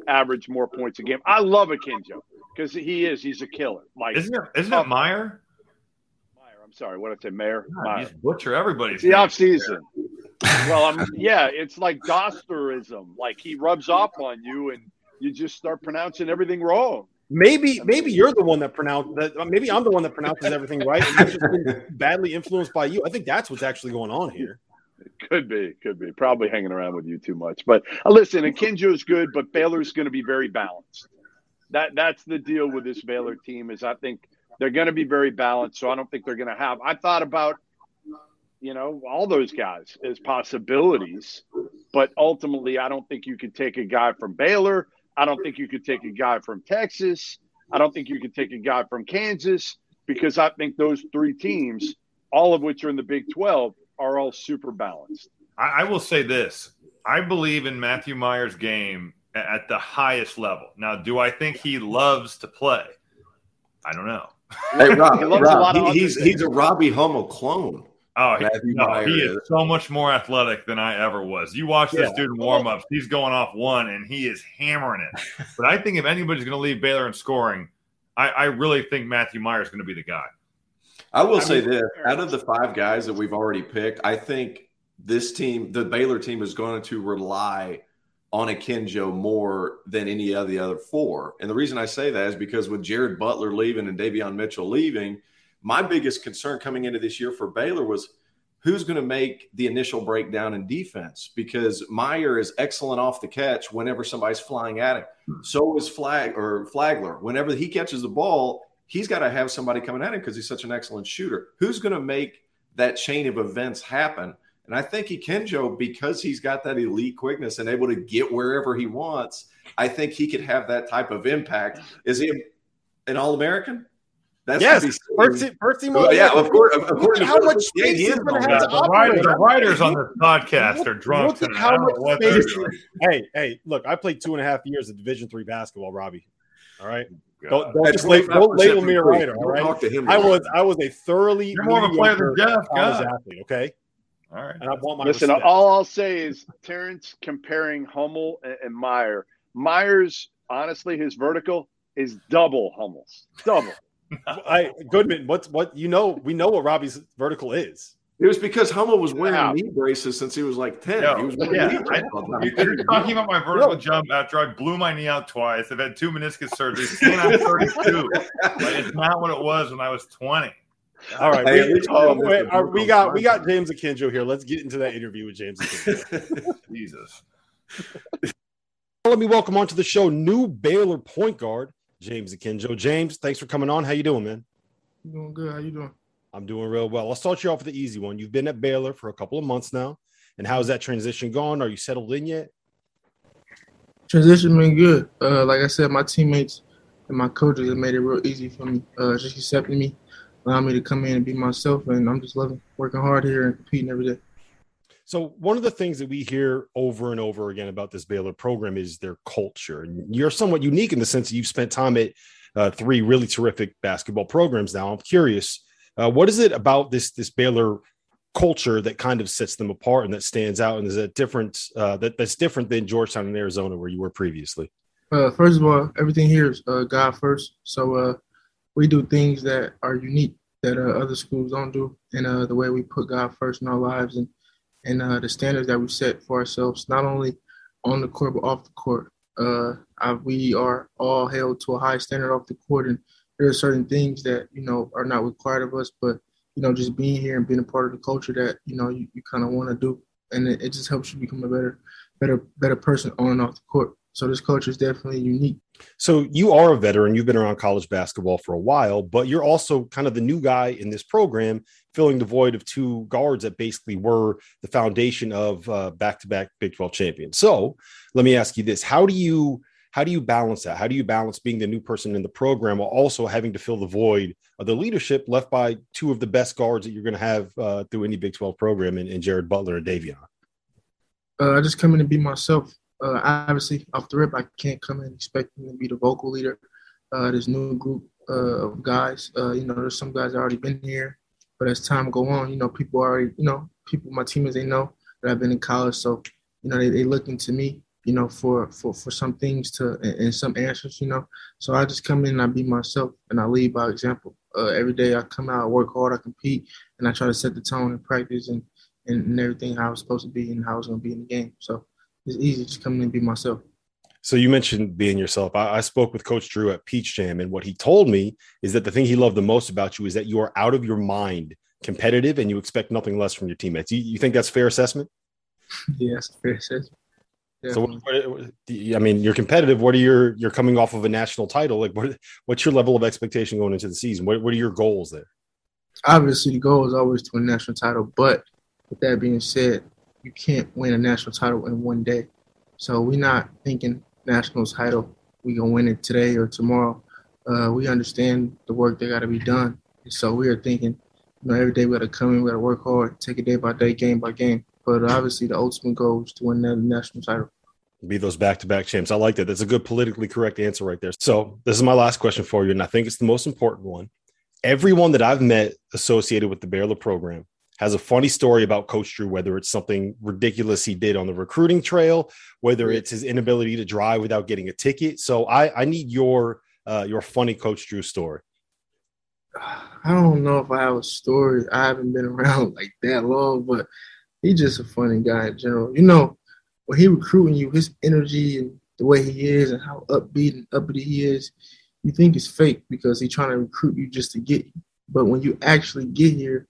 average more points a game. I love Akinjo because he is. He's a killer. Like, isn't it, isn't it Meyer? Meyer, I'm sorry. What did I say? Mayer? God, Meyer. You just butcher everybody's name. It's the offseason. Well, I'm, yeah, it's like Dosterism. Like he rubs off on you and you just start pronouncing everything wrong. Maybe maybe you're the one that pronounced that. Maybe I'm the one that pronounces everything right. I've just been badly influenced by you. I think that's what's actually going on here. Could be, could be. Probably hanging around with you too much. But uh, listen, Akinjo is good, but Baylor's going to be very balanced. That that's the deal with this Baylor team is I think they're going to be very balanced. So I don't think they're going to have. I thought about you know all those guys as possibilities, but ultimately I don't think you could take a guy from Baylor. I don't think you could take a guy from Texas. I don't think you could take a guy from Kansas because I think those three teams, all of which are in the Big twelve, are all super balanced. I, I will say this. I believe in Matthew Meyer's game at the highest level. Now, do I think he loves to play? I don't know. Hey, Rob, he loves Rob, a lot of he, he's, he's a Robbie Hummel clone. Oh, he, no, he is so much more athletic than I ever was. You watch yeah. this dude in warm-ups. He's going off one, and he is hammering it. But I think if anybody's going to leave Baylor in scoring, I, I really think Matthew Mayer is going to be the guy. I will I say mean, this. Out of the five guys that we've already picked, I think this team, the Baylor team, is going to rely on Akinjo more than any of the other four. And the reason I say that is because with Jared Butler leaving and Davion Mitchell leaving – my biggest concern coming into this year for Baylor was who's going to make the initial breakdown in defense because Meyer is excellent off the catch whenever somebody's flying at him. So is Flag or Flagler. Whenever he catches the ball, he's got to have somebody coming at him because he's such an excellent shooter. Who's going to make that chain of events happen? And I think Akinjo, because he's got that elite quickness and able to get wherever he wants, I think he could have that type of impact. Is he an All-American? That's yes, Percy, Percy Moore. Well, yeah, of course. Of course how much space yeah, he's going to have to operate. The writers on this podcast are drunk. Look at how much space. Hey, hey, look, I played two and a half years of Division three basketball, Robbie. All right? Don't, don't, just label, don't label me a writer, all right? Talk to him I, was, I was a thoroughly – You're more of a player than Jeff. Exactly, okay? All right. And I want my Listen, respect. All I'll say is Terrence comparing Hummel and, and Meyer. Meyer's, honestly, his vertical is double Hummel's. Double. I Goodman, what's what you know? We know what Robbie's vertical is. It was because Hummel was wearing yeah. knee braces since he was like ten. No, he was yeah. knee I, you're talking about my vertical no. jump after I blew my knee out twice. I've had two meniscus surgeries. I'm thirty-two. It's not what it was when I was twenty. All right, hey, we, oh, wait, are, we got we got James Akinjo here. Let's get into that interview with James Akinjo. Jesus. Let me welcome onto the show new Baylor point guard. James Akinjo. James, thanks for coming on. How you doing, man? Doing good. How you doing? I'm doing real well. I'll start you off with the easy one. You've been at Baylor for a couple of months now, and how's that transition gone? Are you settled in yet? Transition been good. Uh, like I said, my teammates and my coaches have made it real easy for me, uh, just accepting me, allowing me to come in and be myself, and I'm just loving working hard here and competing every day. So one of the things that we hear over and over again about this Baylor program is their culture. And you're somewhat unique in the sense that you've spent time at uh, three really terrific basketball programs now. I'm curious, uh, what is it about this this Baylor culture that kind of sets them apart and that stands out and is a different uh, that that's different than Georgetown and Arizona where you were previously? Uh, first of all, everything here is uh, God first. So uh, we do things that are unique that uh, other schools don't do, and uh, the way we put God first in our lives and and uh, the standards that we set for ourselves, not only on the court but off the court. Uh, I, we are all held to a high standard off the court, and there are certain things that, you know, are not required of us, but, you know, just being here and being a part of the culture that, you know, you, you kind of want to do, and it, it just helps you become a better, better, better person on and off the court. So this culture is definitely unique. So you are a veteran. You've been around college basketball for a while, but you're also kind of the new guy in this program, filling the void of two guards that basically were the foundation of uh, back-to-back Big twelve champions. So let me ask you this. How do you how do you balance that? How do you balance being the new person in the program while also having to fill the void of the leadership left by two of the best guards that you're going to have uh, through any Big twelve program in, in Jared Butler and Davion? Uh, I just come in and be myself. Uh, obviously, off the rip, I can't come in expecting to be the vocal leader. Uh, this new group uh, of guys, uh, you know, there's some guys that already been here, but as time go on, you know, people already, you know, people, my teammates, they know that I've been in college, so you know, they they looking to me, you know, for for, for some things to and, and some answers, you know. So I just come in and I be myself and I lead by example. Uh, every day I come out, I work hard, I compete, and I try to set the tone in practice and and, and everything how it's supposed to be and how it's going to be in the game. So it's easy just coming in and be myself. So you mentioned being yourself. I, I spoke with Coach Drew at Peach Jam, and what he told me is that the thing he loved the most about you is that you are out of your mind competitive and you expect nothing less from your teammates. You, you think that's a fair assessment? Yeah, that's a fair assessment. Definitely. So, what, what, I mean, you're competitive. What are your – you're coming off of a national title. Like, what, what's your level of expectation going into the season? What, what are your goals there? Obviously, the goal is always to win a national title, but with that being said, you can't win a national title in one day. So we're not thinking national title, we're going to win it today or tomorrow. Uh, we understand the work that got to be done. And so we are thinking, you know, every day we got to come in, we got to work hard, take it day by day, game by game. But obviously the ultimate goal is to win that national title. Be those back-to-back champs. I like that. That's a good politically correct answer right there. So this is my last question for you, and I think it's the most important one. Everyone that I've met associated with the Baylor program has a funny story about Coach Drew, whether it's something ridiculous he did on the recruiting trail, whether it's his inability to drive without getting a ticket. So I, I need your uh, your funny Coach Drew story. I don't know if I have a story. I haven't been around like that long, but he's just a funny guy in general. You know, when he recruiting you, his energy and the way he is and how upbeat and uppity he is, you think it's fake because he's trying to recruit you just to get you. But when you actually get here,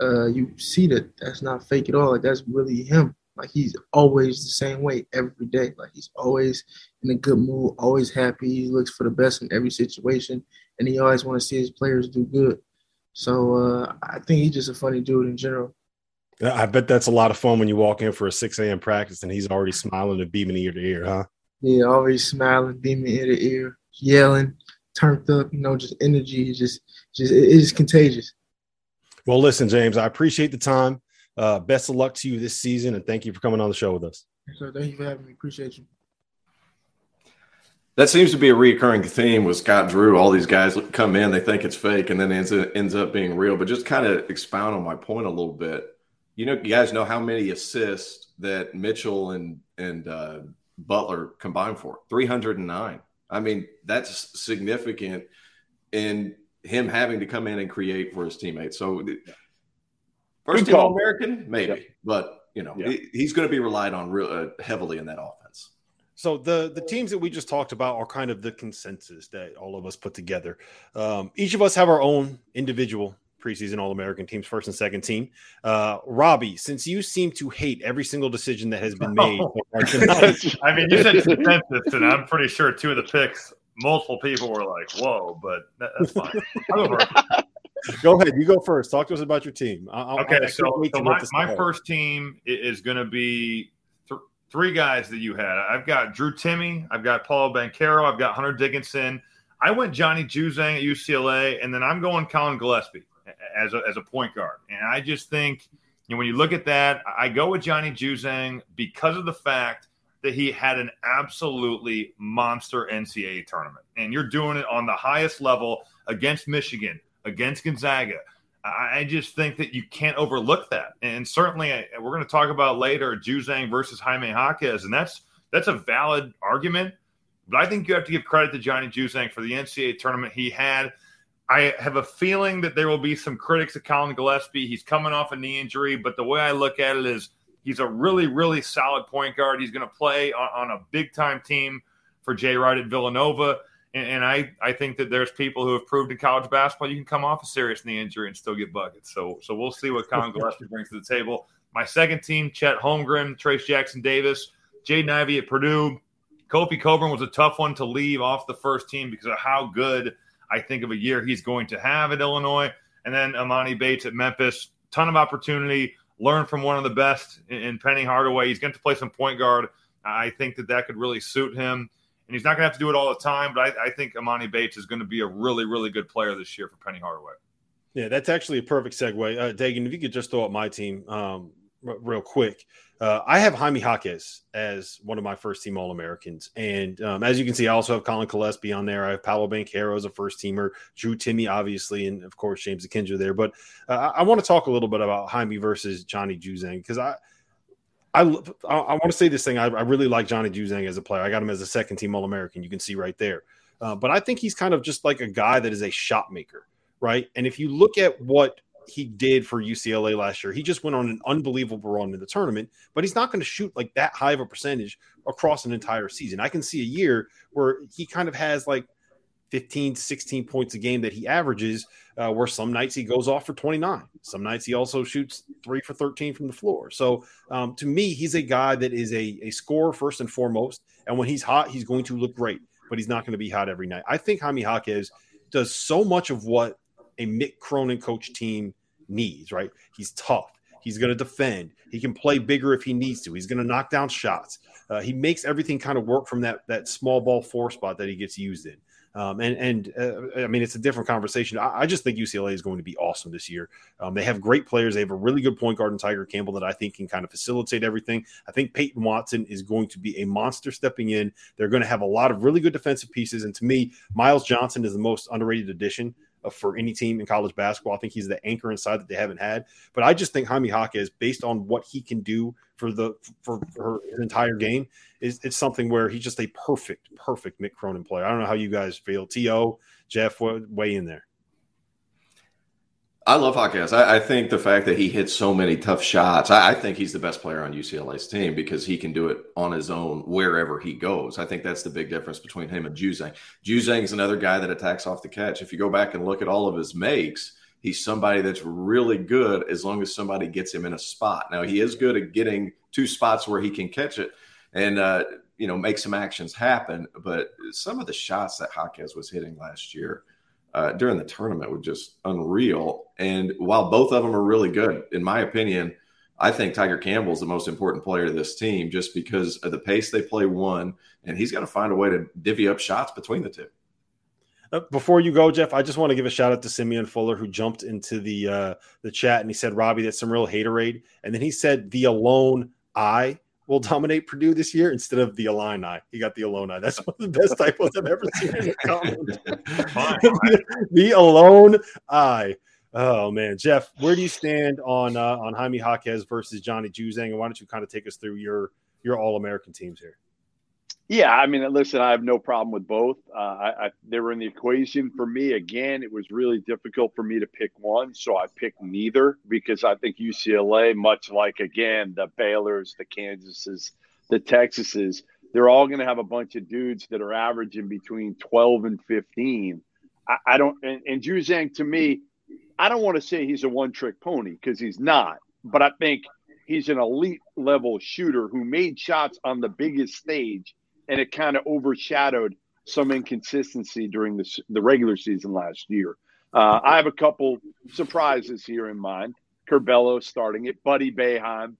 Uh, you see that that's not fake at all. Like, that's really him. Like, he's always the same way every day. Like, he's always in a good mood, always happy. He looks for the best in every situation, and he always want to see his players do good. So uh, I think he's just a funny dude in general. I bet that's a lot of fun when you walk in for a six a.m. practice and he's already smiling and beaming ear to ear, huh? Yeah, always smiling, beaming ear to ear, yelling, turned up, you know, just energy. just, just It's just contagious. Well, listen, James, I appreciate the time. Uh, best of luck to you this season, and thank you for coming on the show with us. Sir, thank you for having me. Appreciate you. That seems to be a reoccurring theme with Scott Drew. All these guys come in, they think it's fake, and then it ends, ends up being real. But just kind of expound on my point a little bit. You know, you guys know how many assists that Mitchell and, and uh, Butler combined for? three hundred nine. I mean, that's significant. And – him having to come in and create for his teammates. So first team All-American, maybe, yeah. But you know, yeah. He's going to be relied on real, uh, heavily in that offense. So the, the teams that we just talked about are kind of the consensus that all of us put together. Um, each of us have our own individual preseason All-American teams, first and second team. Uh, Robbie, since you seem to hate every single decision that has been made. Oh. I mean, you said consensus, and I'm pretty sure two of the picks multiple people were like, whoa, but that's fine. Go ahead. You go first. Talk to us about your team. I'll, okay, I'll so, so my, my first team is going to be th- three guys that you had. I've got Drew Timme. I've got Paolo Banchero. I've got Hunter Dickinson. I went Johnny Juzang at U C L A, and then I'm going Colin Gillespie as a, as a point guard. And I just think, you know, when you look at that, I go with Johnny Juzang because of the fact that he had an absolutely monster N C A A tournament. And you're doing it on the highest level against Michigan, against Gonzaga. I just think that you can't overlook that. And certainly we're going to talk about later Juzang versus Jaime Jaquez, and that's that's a valid argument. But I think you have to give credit to Johnny Juzang for the N C A A tournament he had. I have a feeling that there will be some critics of Colin Gillespie. He's coming off a knee injury, but the way I look at it is he's a really, really solid point guard. He's going to play on, on a big-time team for Jay Wright at Villanova. And, and I, I think that there's people who have proved in college basketball you can come off a serious knee injury and still get buckets. So so we'll see what Colin Gillespie brings to the table. My second team, Chet Holmgren, Trayce Jackson-Davis, Jaden Ivey at Purdue. Kofi Cockburn was a tough one to leave off the first team because of how good I think of a year he's going to have at Illinois. And then Emoni Bates at Memphis. Ton of opportunity. Learn from one of the best in Penny Hardaway. He's going to play some point guard. I think that that could really suit him. And he's not going to have to do it all the time, but I, I think Emoni Bates is going to be a really, really good player this year for Penny Hardaway. Yeah, that's actually a perfect segue. Uh, Dagan, if you could just throw up my team um, r- real quick. Uh, I have Jaime Jaquez as one of my first-team All-Americans. And um, as you can see, I also have Colin Gillespie on there. I have Paolo Banchero as a first-teamer, Drew Timme, obviously, and, of course, James Akinjo there. But uh, I, I want to talk a little bit about Jaime versus Johnny Juzang because I – I, I, I want to say this thing. I, I really like Johnny Juzang as a player. I got him as a second-team All-American. You can see right there. Uh, but I think he's kind of just like a guy that is a shot maker, right? And if you look at what he did for U C L A last year, he just went on an unbelievable run in the tournament, but he's not going to shoot like that high of a percentage across an entire season. I can see a year where he kind of has like fifteen, sixteen points a game that he averages, uh, where some nights he goes off for twenty-nine. Some nights he also shoots three for thirteen from the floor. So um, to me, he's a guy that is a, a scorer first and foremost. And when he's hot, he's going to look great, but he's not going to be hot every night. I think Jaime Jaquez does so much of what a Mick Cronin coach team needs, right? He's tough. He's going to defend. He can play bigger if he needs to. He's going to knock down shots. Uh, he makes everything kind of work from that, that small ball four spot that he gets used in. Um, and, and uh, I mean, it's a different conversation. I, I just think U C L A is going to be awesome this year. Um, they have great players. They have a really good point guard in Tiger Campbell that I think can kind of facilitate everything. I think Peyton Watson is going to be a monster stepping in. They're going to have a lot of really good defensive pieces. And to me, Miles Johnson is the most underrated addition for any team in college basketball. I think he's the anchor inside that they haven't had. But I just think Jaime Jaquez, based on what he can do for the for, for her entire game, is it's something where he's just a perfect, perfect Mick Cronin player. I don't know how you guys feel. T O, Jeff, weigh in there. I love Jaquez. I, I think the fact that he hits so many tough shots, I, I think he's the best player on U C L A's team because he can do it on his own wherever he goes. I think that's the big difference between him and Juzang. Juzang's another guy that attacks off the catch. If you go back and look at all of his makes, he's somebody that's really good as long as somebody gets him in a spot. Now, he is good at getting two spots where he can catch it and, uh, you know, make some actions happen. But some of the shots that Jaquez was hitting last year, Uh, during the tournament were just unreal. And while both of them are really good, in my opinion, I think Tiger Campbell is the most important player to this team just because of the pace they play one, and he's got to find a way to divvy up shots between the two. Before you go, Jeff, I just want to give a shout out to Simeon Fuller, who jumped into the uh, the chat, and he said, Robbie, that's some real haterade. And then he said, the alone I will dominate Purdue this year instead of the Illini. He got the Illini. That's one of the best typos I've ever seen in the comments. the, the alone I. Oh, man. Jeff, where do you stand on uh, on Jaime Jaquez versus Johnny Juzang? And why don't you kind of take us through your, your All-American teams here? Yeah, I mean, listen, I have no problem with both. Uh, I, I, they were in the equation. For me, again, it was really difficult for me to pick one, so I picked neither because I think U C L A, much like, again, the Baylors, the Kansases, the Texases, they're all going to have a bunch of dudes that are averaging between twelve and fifteen. I, I don't – and, and Juzang, to me, I don't want to say he's a one-trick pony because he's not, but I think he's an elite-level shooter who made shots on the biggest stage. And it kind of overshadowed some inconsistency during the, the regular season last year. Uh, I have a couple surprises here in mind. Curbelo starting it, Buddy Boeheim,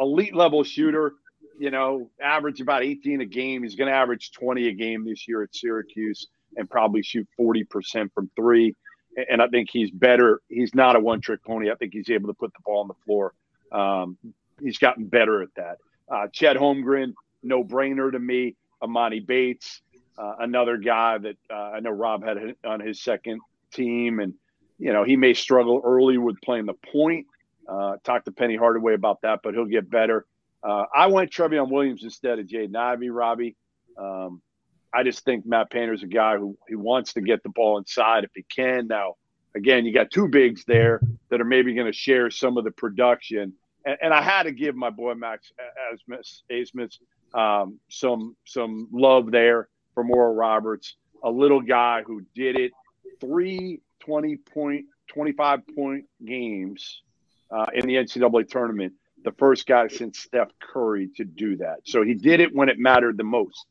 elite-level shooter, you know, average about eighteen a game. He's going to average twenty a game this year at Syracuse and probably shoot forty percent from three. And I think he's better. He's not a one-trick pony. I think he's able to put the ball on the floor. Um, he's gotten better at that. Uh, Chet Holmgren, no-brainer to me. Emoni Bates, uh, another guy that uh, I know Rob had on his second team, and you know, he may struggle early with playing the point. Uh, talk to Penny Hardaway about that, but he'll get better. Uh, I went Trevion Williams instead of Jaden Ivey, Robbie. Um, I just think Matt Painter's a guy who he wants to get the ball inside if he can. Now, again, you got two bigs there that are maybe going to share some of the production. And, and I had to give my boy Max Asmus um, some some love there for Oral Roberts, a little guy who did it three twenty-point, twenty-five-point games uh, in the N C double A tournament, the first guy since Steph Curry to do that. So he did it when it mattered the most.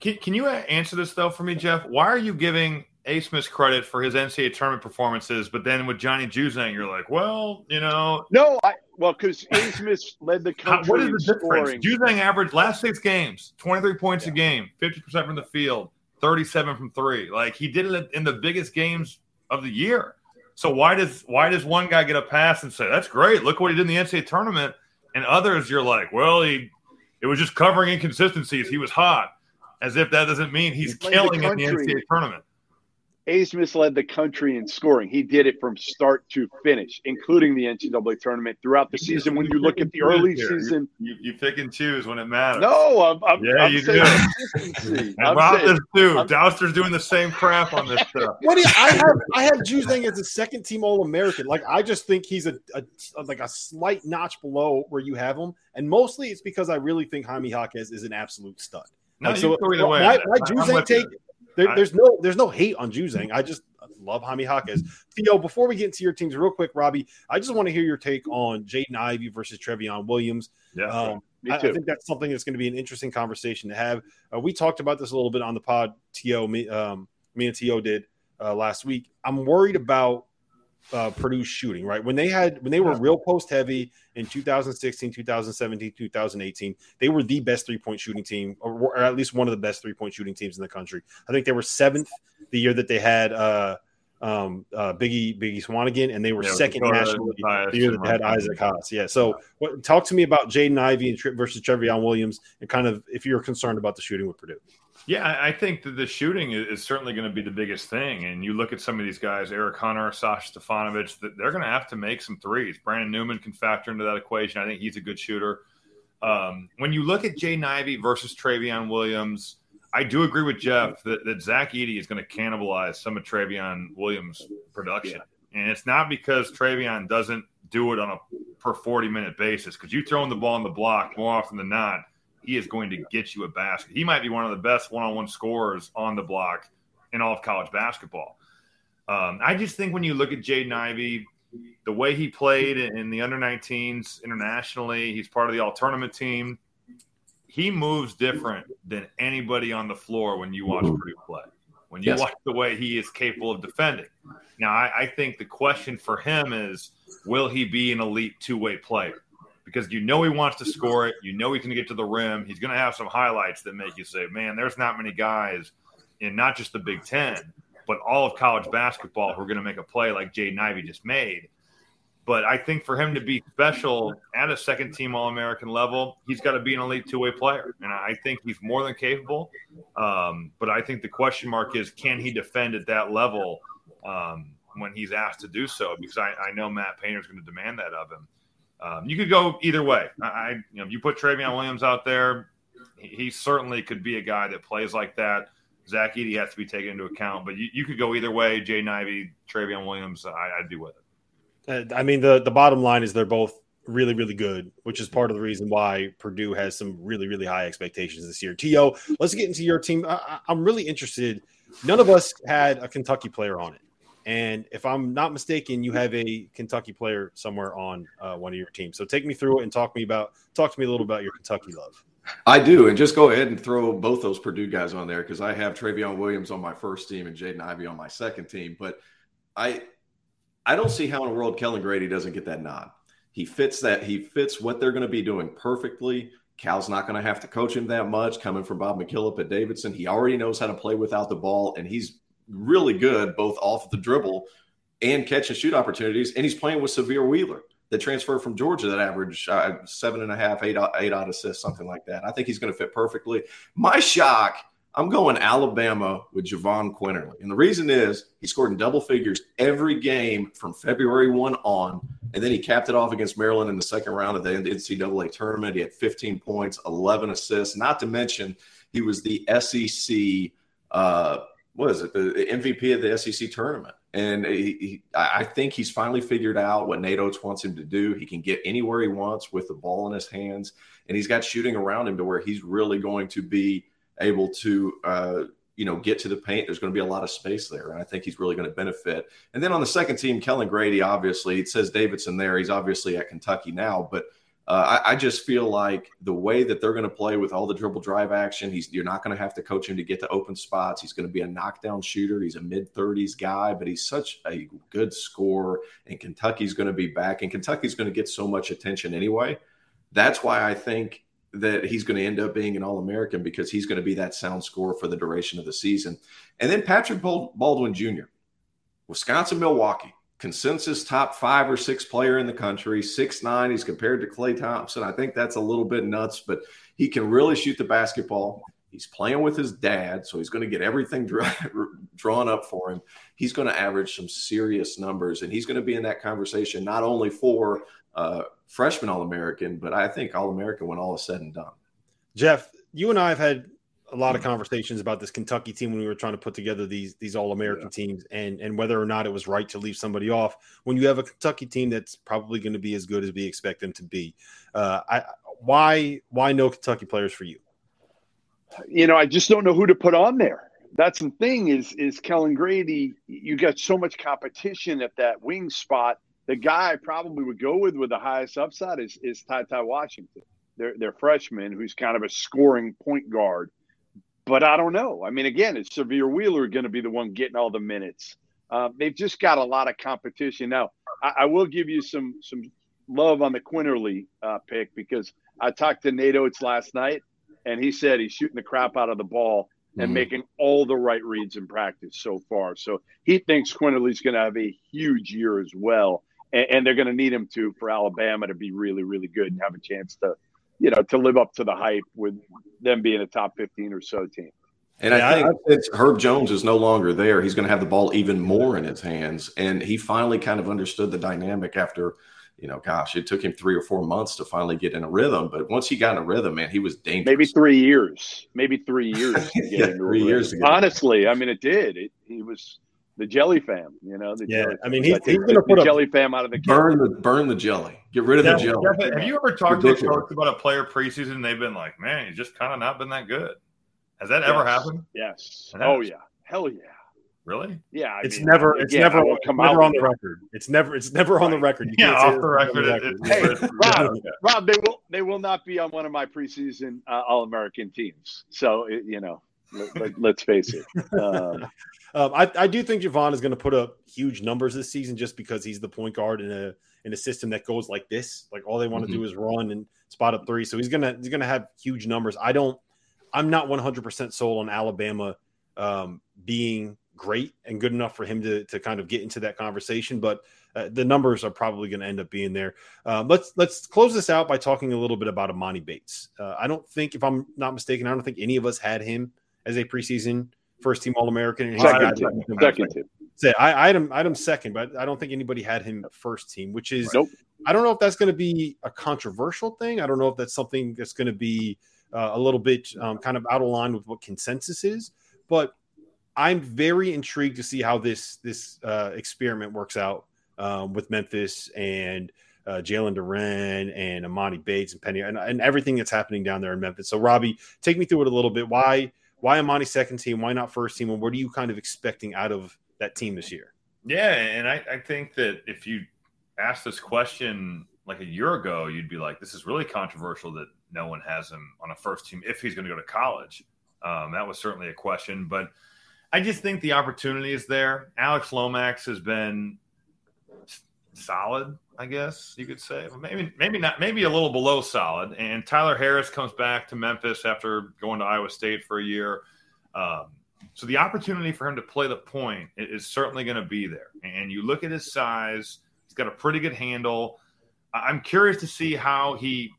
Can, can you answer this, though, for me, Jeff? Why are you giving Asmus credit for his N C double A tournament performances, but then with Johnny Juzang, you're like, well, you know. No, I well, because Asmus led the country what is in the scoring. Juzang averaged last six games, twenty-three points yeah. a game, fifty percent from the field, thirty-seven from three. Like, he did it in the biggest games of the year. So why does why does one guy get a pass and say, that's great, look what he did in the N C double A tournament, and others you're like, well, he it was just covering inconsistencies. He was hot. As if that doesn't mean he's he killing the in the N C double A tournament. Asmus led the country in scoring. He did it from start to finish, including the N C double A tournament throughout the season. When you look at the early season, you, you pick and choose when it matters. No, I'm, I'm yeah, I'm you do. Consistency. And Rob does too. I'm, Douster's doing the same crap on this stuff. What do you, I have? I have Juzang as a second team All American. Like I just think he's a, a like a slight notch below where you have him, and mostly it's because I really think Jaime Jaquez is an absolute stud. No, like, so either way. My, my Juzang take. There, there's no there's no hate on Juzang. I just love Jaime Jaquez. Theo, before we get into your teams real quick, Robbie, I just want to hear your take on Jaden Ivey versus Trevion Williams. Yeah, um, me too. I, I think that's something that's going to be an interesting conversation to have. Uh, we talked about this a little bit on the pod, Theo, me, um, me and Theo did uh, last week. I'm worried about uh, Purdue's shooting, right? When they had when they were real post-heavy in two thousand sixteen, two thousand seventeen, two thousand eighteen, they were the best three-point shooting team, or, or at least one of the best three-point shooting teams in the country. I think they were seventh the year that they had uh, um, uh, Biggie Biggie Swanigan, and they were yeah, second nationally the year that they had Isaac Haas. Yeah, so what, talk to me about Jaden Ivey and, versus Trevion Williams and kind of if you're concerned about the shooting with Purdue. Yeah, I think that the shooting is certainly going to be the biggest thing. And you look at some of these guys, Eric Hunter, Sasha Stefanovic, they're going to have to make some threes. Brandon Newman can factor into that equation. I think he's a good shooter. Um, when you look at Jaden Ivey versus Trevion Williams, I do agree with Jeff that, that Zach Edey is going to cannibalize some of Trevion Williams' production. Yeah. And it's not because Trevion doesn't do it on a per forty-minute basis, because you throwing the ball on the block more often than not, he is going to get you a basket. He might be one of the best one-on-one scorers on the block in all of college basketball. Um, I just think when you look at Jaden Ivey, the way he played in the under nineteens internationally, he's part of the all-tournament team. He moves different than anybody on the floor when you watch Purdue play, when you yes. watch the way he is capable of defending. Now, I, I think the question for him is, will he be an elite two-way player? Because you know he wants to score it. You know he's going to get to the rim. He's going to have some highlights that make you say, man, there's not many guys in not just the Big Ten, but all of college basketball who are going to make a play like Jaden Ivey just made. But I think for him to be special at a second-team All-American level, he's got to be an elite two-way player. And I think he's more than capable. Um, but I think the question mark is, can he defend at that level um, when he's asked to do so? Because I, I know Matt Painter's going to demand that of him. Um, you could go either way. I, I, you know, if you put Trevion Williams out there, he, he certainly could be a guy that plays like that. Zach Edey has to be taken into account, but you, you could go either way. Jaden Ivey, Trevion Williams, I, I'd be with it. Uh, I mean, the, the bottom line is they're both really, really good, which is part of the reason why Purdue has some really, really high expectations this year. T O, let's get into your team. I, I'm really interested. None of us had a Kentucky player on it. And if I'm not mistaken, you have a Kentucky player somewhere on uh, one of your teams. So take me through it and talk me about talk to me a little about your Kentucky love. I do, and just go ahead and throw both those Purdue guys on there because I have Trevion Williams on my first team and Jaden Ivey on my second team. But I I don't see how in the world Kellen Grady doesn't get that nod. He fits that. He fits what they're going to be doing perfectly. Cal's not going to have to coach him that much. Coming from Bob McKillop at Davidson, he already knows how to play without the ball, and he's really good both off the dribble and catch and shoot opportunities. And he's playing with Sevier Wheeler, the transfer from Georgia that averaged uh, seven and a half, eight, eight odd assists, something like that. I think he's going to fit perfectly. My shock I'm going Alabama with Javon Quinterly. And the reason is he scored in double figures every game from February first on, and then he capped it off against Maryland in the second round of the N C double A tournament. He had fifteen points, eleven assists, not to mention he was the S E C uh, – what is it, the M V P of the S E C tournament. And he, he, I think he's finally figured out what Nate Oates wants him to do. He can get anywhere he wants with the ball in his hands, and he's got shooting around him to where he's really going to be able to, uh, you know, get to the paint. There's going to be a lot of space there, and I think he's really going to benefit. And then on the second team, Kellen Grady, obviously, it says Davidson there. He's obviously at Kentucky now, but Uh, I, I just feel like the way that they're going to play with all the dribble drive action, he's, you're not going to have to coach him to get to open spots. He's going to be a knockdown shooter. He's a mid-thirties guy, but he's such a good scorer, and Kentucky's going to be back, and Kentucky's going to get so much attention anyway. That's why I think that he's going to end up being an All-American, because he's going to be that sound scorer for the duration of the season. And then Patrick Baldwin Junior, Wisconsin-Milwaukee. Consensus top five or six player in the country, six nine. He's compared to Klay Thompson. I think that's a little bit nuts, but he can really shoot the basketball. He's playing with his dad, so he's going to get everything dry, drawn up for him. He's going to average some serious numbers, and he's going to be in that conversation not only for uh, freshman All-American, but I think All-American when all is said and done. Jeff, you and I have had a lot of conversations about this Kentucky team when we were trying to put together these these All-American yeah. teams and, and whether or not it was right to leave somebody off when you have a Kentucky team that's probably going to be as good as we expect them to be. Uh, I why why no Kentucky players for you? You know, I just don't know who to put on there. That's the thing is, is Kellen Grady, you got so much competition at that wing spot. The guy I probably would go with with the highest upside is is Ty Ty Washington, their, their freshman, who's kind of a scoring point guard. But I don't know. I mean, again, is Sevier Wheeler going to be the one getting all the minutes? Uh, they've just got a lot of competition. Now, I, I will give you some some love on the Quinterly uh, pick, because I talked to Nate Oates last night, and he said he's shooting the crap out of the ball and mm-hmm. making all the right reads in practice so far. So he thinks Quinterly's going to have a huge year as well, and, and they're going to need him to for Alabama to be really, really good and have a chance to – you know, to live up to the hype with them being a top fifteen or so team. And I think since Herb Jones is no longer there, he's going to have the ball even more in his hands. And he finally kind of understood the dynamic after, you know, gosh, it took him three or four months to finally get in a rhythm. But once he got in a rhythm, man, he was dangerous. Maybe three years. Maybe three years to get yeah, into a three rhythm. Years ago. Honestly, I mean, it did. It, it was the jelly fam, you know. The yeah, jelly I mean, he's, he's going to put the jelly fam out of the burn the, burn the jelly. Get rid of yeah, the jelly. Jeff, have you ever talked to folks about a player preseason and they've been like, man, he's just kind of not been that good? Has that yes. ever happened? Yes. Oh, yeah. Hell, yeah. Really? Yeah. I it's mean, never it's yeah, never, it's never on the record. It's never it's never right. on the record. You yeah, can't off the record. record. Hey, Rob, Rob, they will, they will not be on one of my preseason uh, All-American teams. So, it, you know. Let, let's face it. Um, um, I, I do think Javon is going to put up huge numbers this season, just because he's the point guard in a in a system that goes like this. Like all they want to mm-hmm. do is run and spot up three. So he's gonna he's gonna have huge numbers. I don't. I'm not one hundred percent sold on Alabama um, being great and good enough for him to to kind of get into that conversation, but uh, the numbers are probably going to end up being there. Uh, let's let's close this out by talking a little bit about Emoni Bates. Uh, I don't think, if I'm not mistaken, I don't think any of us had him as a preseason first-team All-American. Second team. Second team. Say, I, I, had him, I had him second, but I don't think anybody had him first team, which is nope. – I don't know if that's going to be a controversial thing. I don't know if that's something that's going to be uh, a little bit um, kind of out of line with what consensus is. But I'm very intrigued to see how this, this uh, experiment works out um, with Memphis and – Uh, Jalen Duran and Emoni Bates and Penny and, and everything that's happening down there in Memphis. So, Robbie, take me through it a little bit. Why why Emoni second team? Why not first team? And what are you kind of expecting out of that team this year? Yeah, and I, I think that if you asked this question like a year ago, you'd be like, this is really controversial that no one has him on a first team if he's going to go to college. Um, that was certainly a question. But I just think the opportunity is there. Alex Lomax has been solid, I guess you could say. Maybe maybe not, maybe a little below solid. And Tyler Harris comes back to Memphis after going to Iowa State for a year. Um, so the opportunity for him to play the point is certainly going to be there. And you look at his size, he's got a pretty good handle. I'm curious to see how he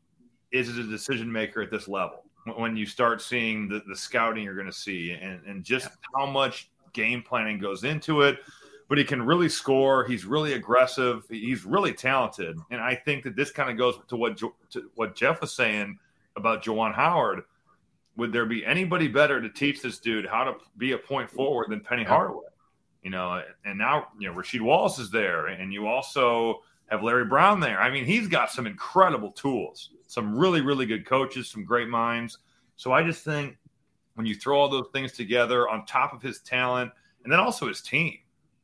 is as a decision maker at this level. when you start seeing the, the scouting you're going to see and, and just yeah. how much game planning goes into it. But he can really score. He's really aggressive. He's really talented. And I think that this kind of goes to what to what Jeff was saying about Juwan Howard. Would there be anybody better to teach this dude how to be a point forward than Penny Hardaway? You know, and now, you know, Rasheed Wallace is there, and you also have Larry Brown there. I mean, he's got some incredible tools, some really, really good coaches, some great minds. So I just think when you throw all those things together on top of his talent and then also his team,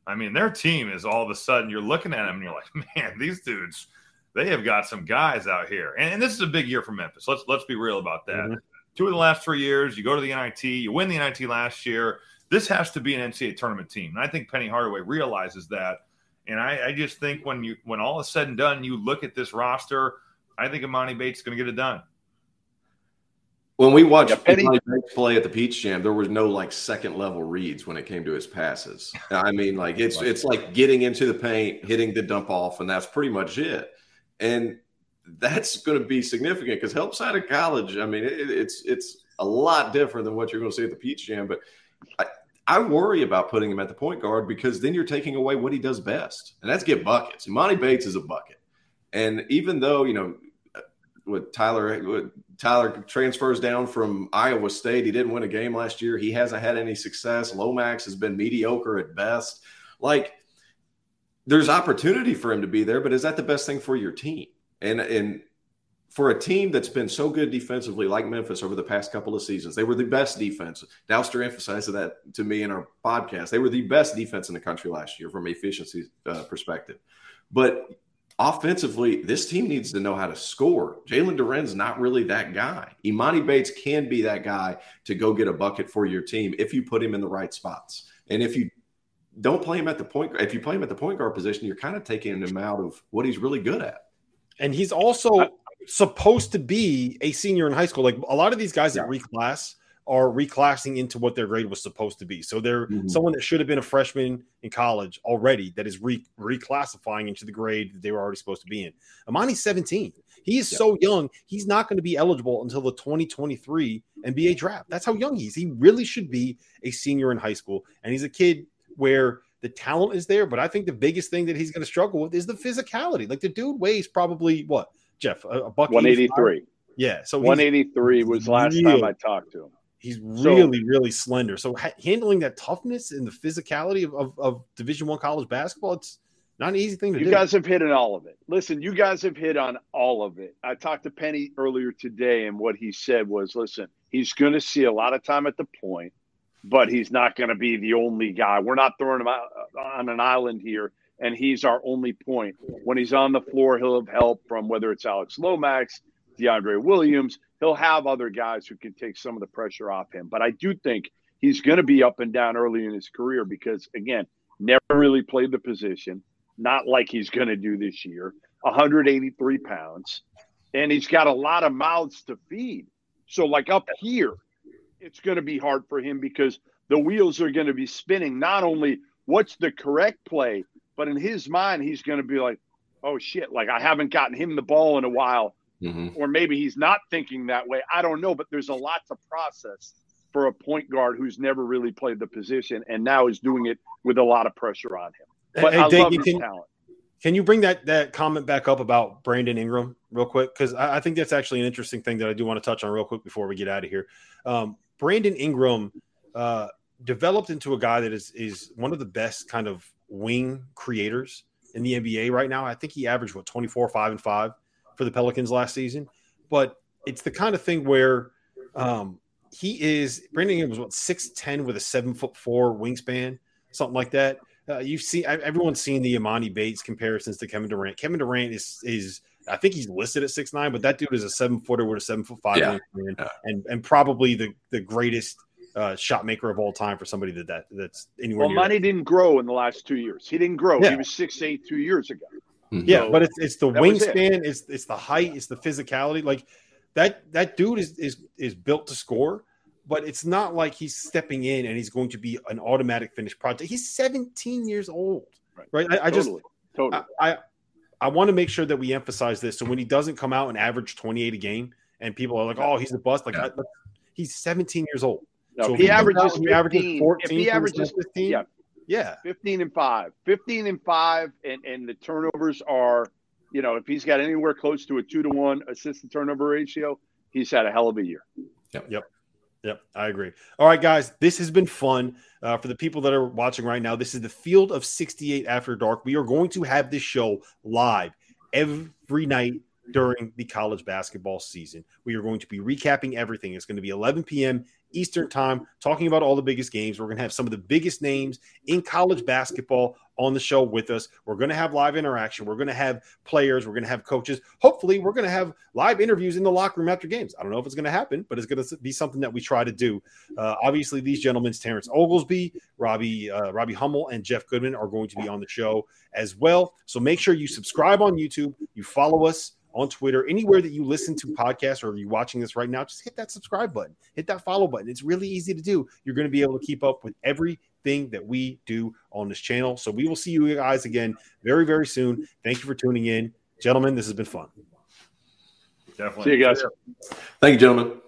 I mean, their team is all of a sudden you're looking at them and you're like, man, these dudes, they have got some guys out here. And, and this is a big year for Memphis. Let's let's be real about that. Mm-hmm. Two of the last three years, you go to the N I T, you win the N I T last year. This has to be an N C A A tournament team. And I think Penny Hardaway realizes that. And I, I just think when you when all is said and done, you look at this roster, I think Emoni Bates is going to get it done. When we watched yeah, Penny Bates play at the Peach Jam, there was no, like, second-level reads when it came to his passes. I mean, like, it's it's like getting into the paint, hitting the dump-off, and that's pretty much it. And that's going to be significant because help side of college, I mean, it, it's it's a lot different than what you're going to see at the Peach Jam. But I, I worry about putting him at the point guard because then you're taking away what he does best, and that's get buckets. Emoni Bates is a bucket. And even though, you know, with Tyler with Tyler transfers down from Iowa State, he didn't win a game last year. He hasn't had any success. Lomax has been mediocre at best. Like, there's opportunity for him to be there, but is that the best thing for your team? And and for a team that's been so good defensively like Memphis over the past couple of seasons, they were the best defense. Dowster emphasized that to me in our podcast. They were the best defense in the country last year from an efficiency uh, perspective. But offensively, this team needs to know how to score. Jalen Duren's not really that guy. Emoni Bates can be that guy to go get a bucket for your team if you put him in the right spots. And if you don't play him at the point, if you play him at the point guard position, you're kind of taking him out of what he's really good at. And he's also supposed to be a senior in high school. Like, a lot of these guys that yeah. reclass are reclassing into what their grade was supposed to be. So they're mm-hmm. someone that should have been a freshman in college already that is re- reclassifying into the grade that they were already supposed to be in. Amani's seventeen. He is yeah. so young. He's not going to be eligible until the twenty twenty-three N B A draft. That's how young he is. He really should be a senior in high school. And he's a kid where the talent is there, but I think the biggest thing that he's going to struggle with is the physicality. Like, the dude weighs probably what, Jeff? A, a buck one eighty-three. Yeah, so one eighty-three was last real, time I talked to him. He's really, so, really slender. So ha- handling that toughness and the physicality of, of, of Division I college basketball, it's not an easy thing to you do. You guys have hit on all of it. Listen, you guys have hit on all of it. I talked to Penny earlier today, and what he said was, listen, he's going to see a lot of time at the point. But he's not going to be the only guy. We're not throwing him out on an island here, and he's our only point. When he's on the floor, he'll have help from whether it's Alex Lomax, DeAndre Williams. He'll have other guys who can take some of the pressure off him. But I do think he's going to be up and down early in his career because, again, never really played the position, not like he's going to do this year, one eighty-three pounds. And he's got a lot of mouths to feed. So, like, up here, it's going to be hard for him because the wheels are going to be spinning. Not only what's the correct play, but in his mind, he's going to be like, oh, shit, like, I haven't gotten him the ball in a while. Mm-hmm. Or maybe he's not thinking that way. I don't know, but there's a lot to process for a point guard who's never really played the position and now is doing it with a lot of pressure on him. But hey, I Dave, love his can, talent. Can you bring that, that comment back up about Brandon Ingram real quick? Because I, I think that's actually an interesting thing that I do want to touch on real quick before we get out of here. Um, Brandon Ingram uh, developed into a guy that is is one of the best kind of wing creators in the N B A right now. I think he averaged, what, twenty-four, five, and five for the Pelicans last season. But it's the kind of thing where um, he is – Brandon Ingram was, what, six ten with a seven foot four wingspan, something like that. Uh, you've seen – everyone's seen the Emoni Bates comparisons to Kevin Durant. Kevin Durant is is – I think he's listed at six nine, but that dude is a seven-footer with a seven foot five yeah. wingspan, and and probably the, the greatest uh, shot maker of all time for somebody that, that that's anywhere well, near. Well, Money didn't grow in the last two years. He didn't grow. Yeah. He was six eight two years ago. Mm-hmm. Yeah, so but it's it's the wingspan, it. it's it's the height, it's the physicality. Like, that that dude is, is is built to score, but it's not like he's stepping in and he's going to be an automatic finished project. He's seventeen years old, right? right? I, I totally, just totally. I, I I want to make sure that we emphasize this. So when he doesn't come out and average twenty-eight a game and people are like, oh, he's a bust. Like, I, he's seventeen years old. No, so he, he averages fifteen. He averages fourteen. If he averages fifteen. Yeah. Yeah. fifteen and five. fifteen and five, and, and the turnovers are, you know, if he's got anywhere close to a two to one assist to turnover ratio, he's had a hell of a year. Yep. Yep. Yep. I agree. All right, guys, this has been fun. Uh, for the people that are watching right now, this is the Field of sixty-eight After Dark. We are going to have this show live every night during the college basketball season. We are going to be recapping everything. It's going to be eleven p.m. Eastern time, talking about all the biggest games. We're going to have some of the biggest names in college basketball on the show with us. We're going to have live interaction. We're going to have players. We're going to have coaches. Hopefully, we're going to have live interviews in the locker room after games. I don't know if it's going to happen, but it's going to be something that we try to do. Uh, obviously, these gentlemen, Terrence Oglesby, Robbie uh, Robbie Hummel, and Jeff Goodman are going to be on the show as well. So make sure you subscribe on YouTube. You follow us on Twitter, anywhere that you listen to podcasts or you're watching this right now, just hit that subscribe button, hit that follow button. It's really easy to do. You're going to be able to keep up with everything that we do on this channel. So we will see you guys again very, very soon. Thank you for tuning in. Gentlemen, this has been fun. Definitely. See you guys. Thank you, gentlemen.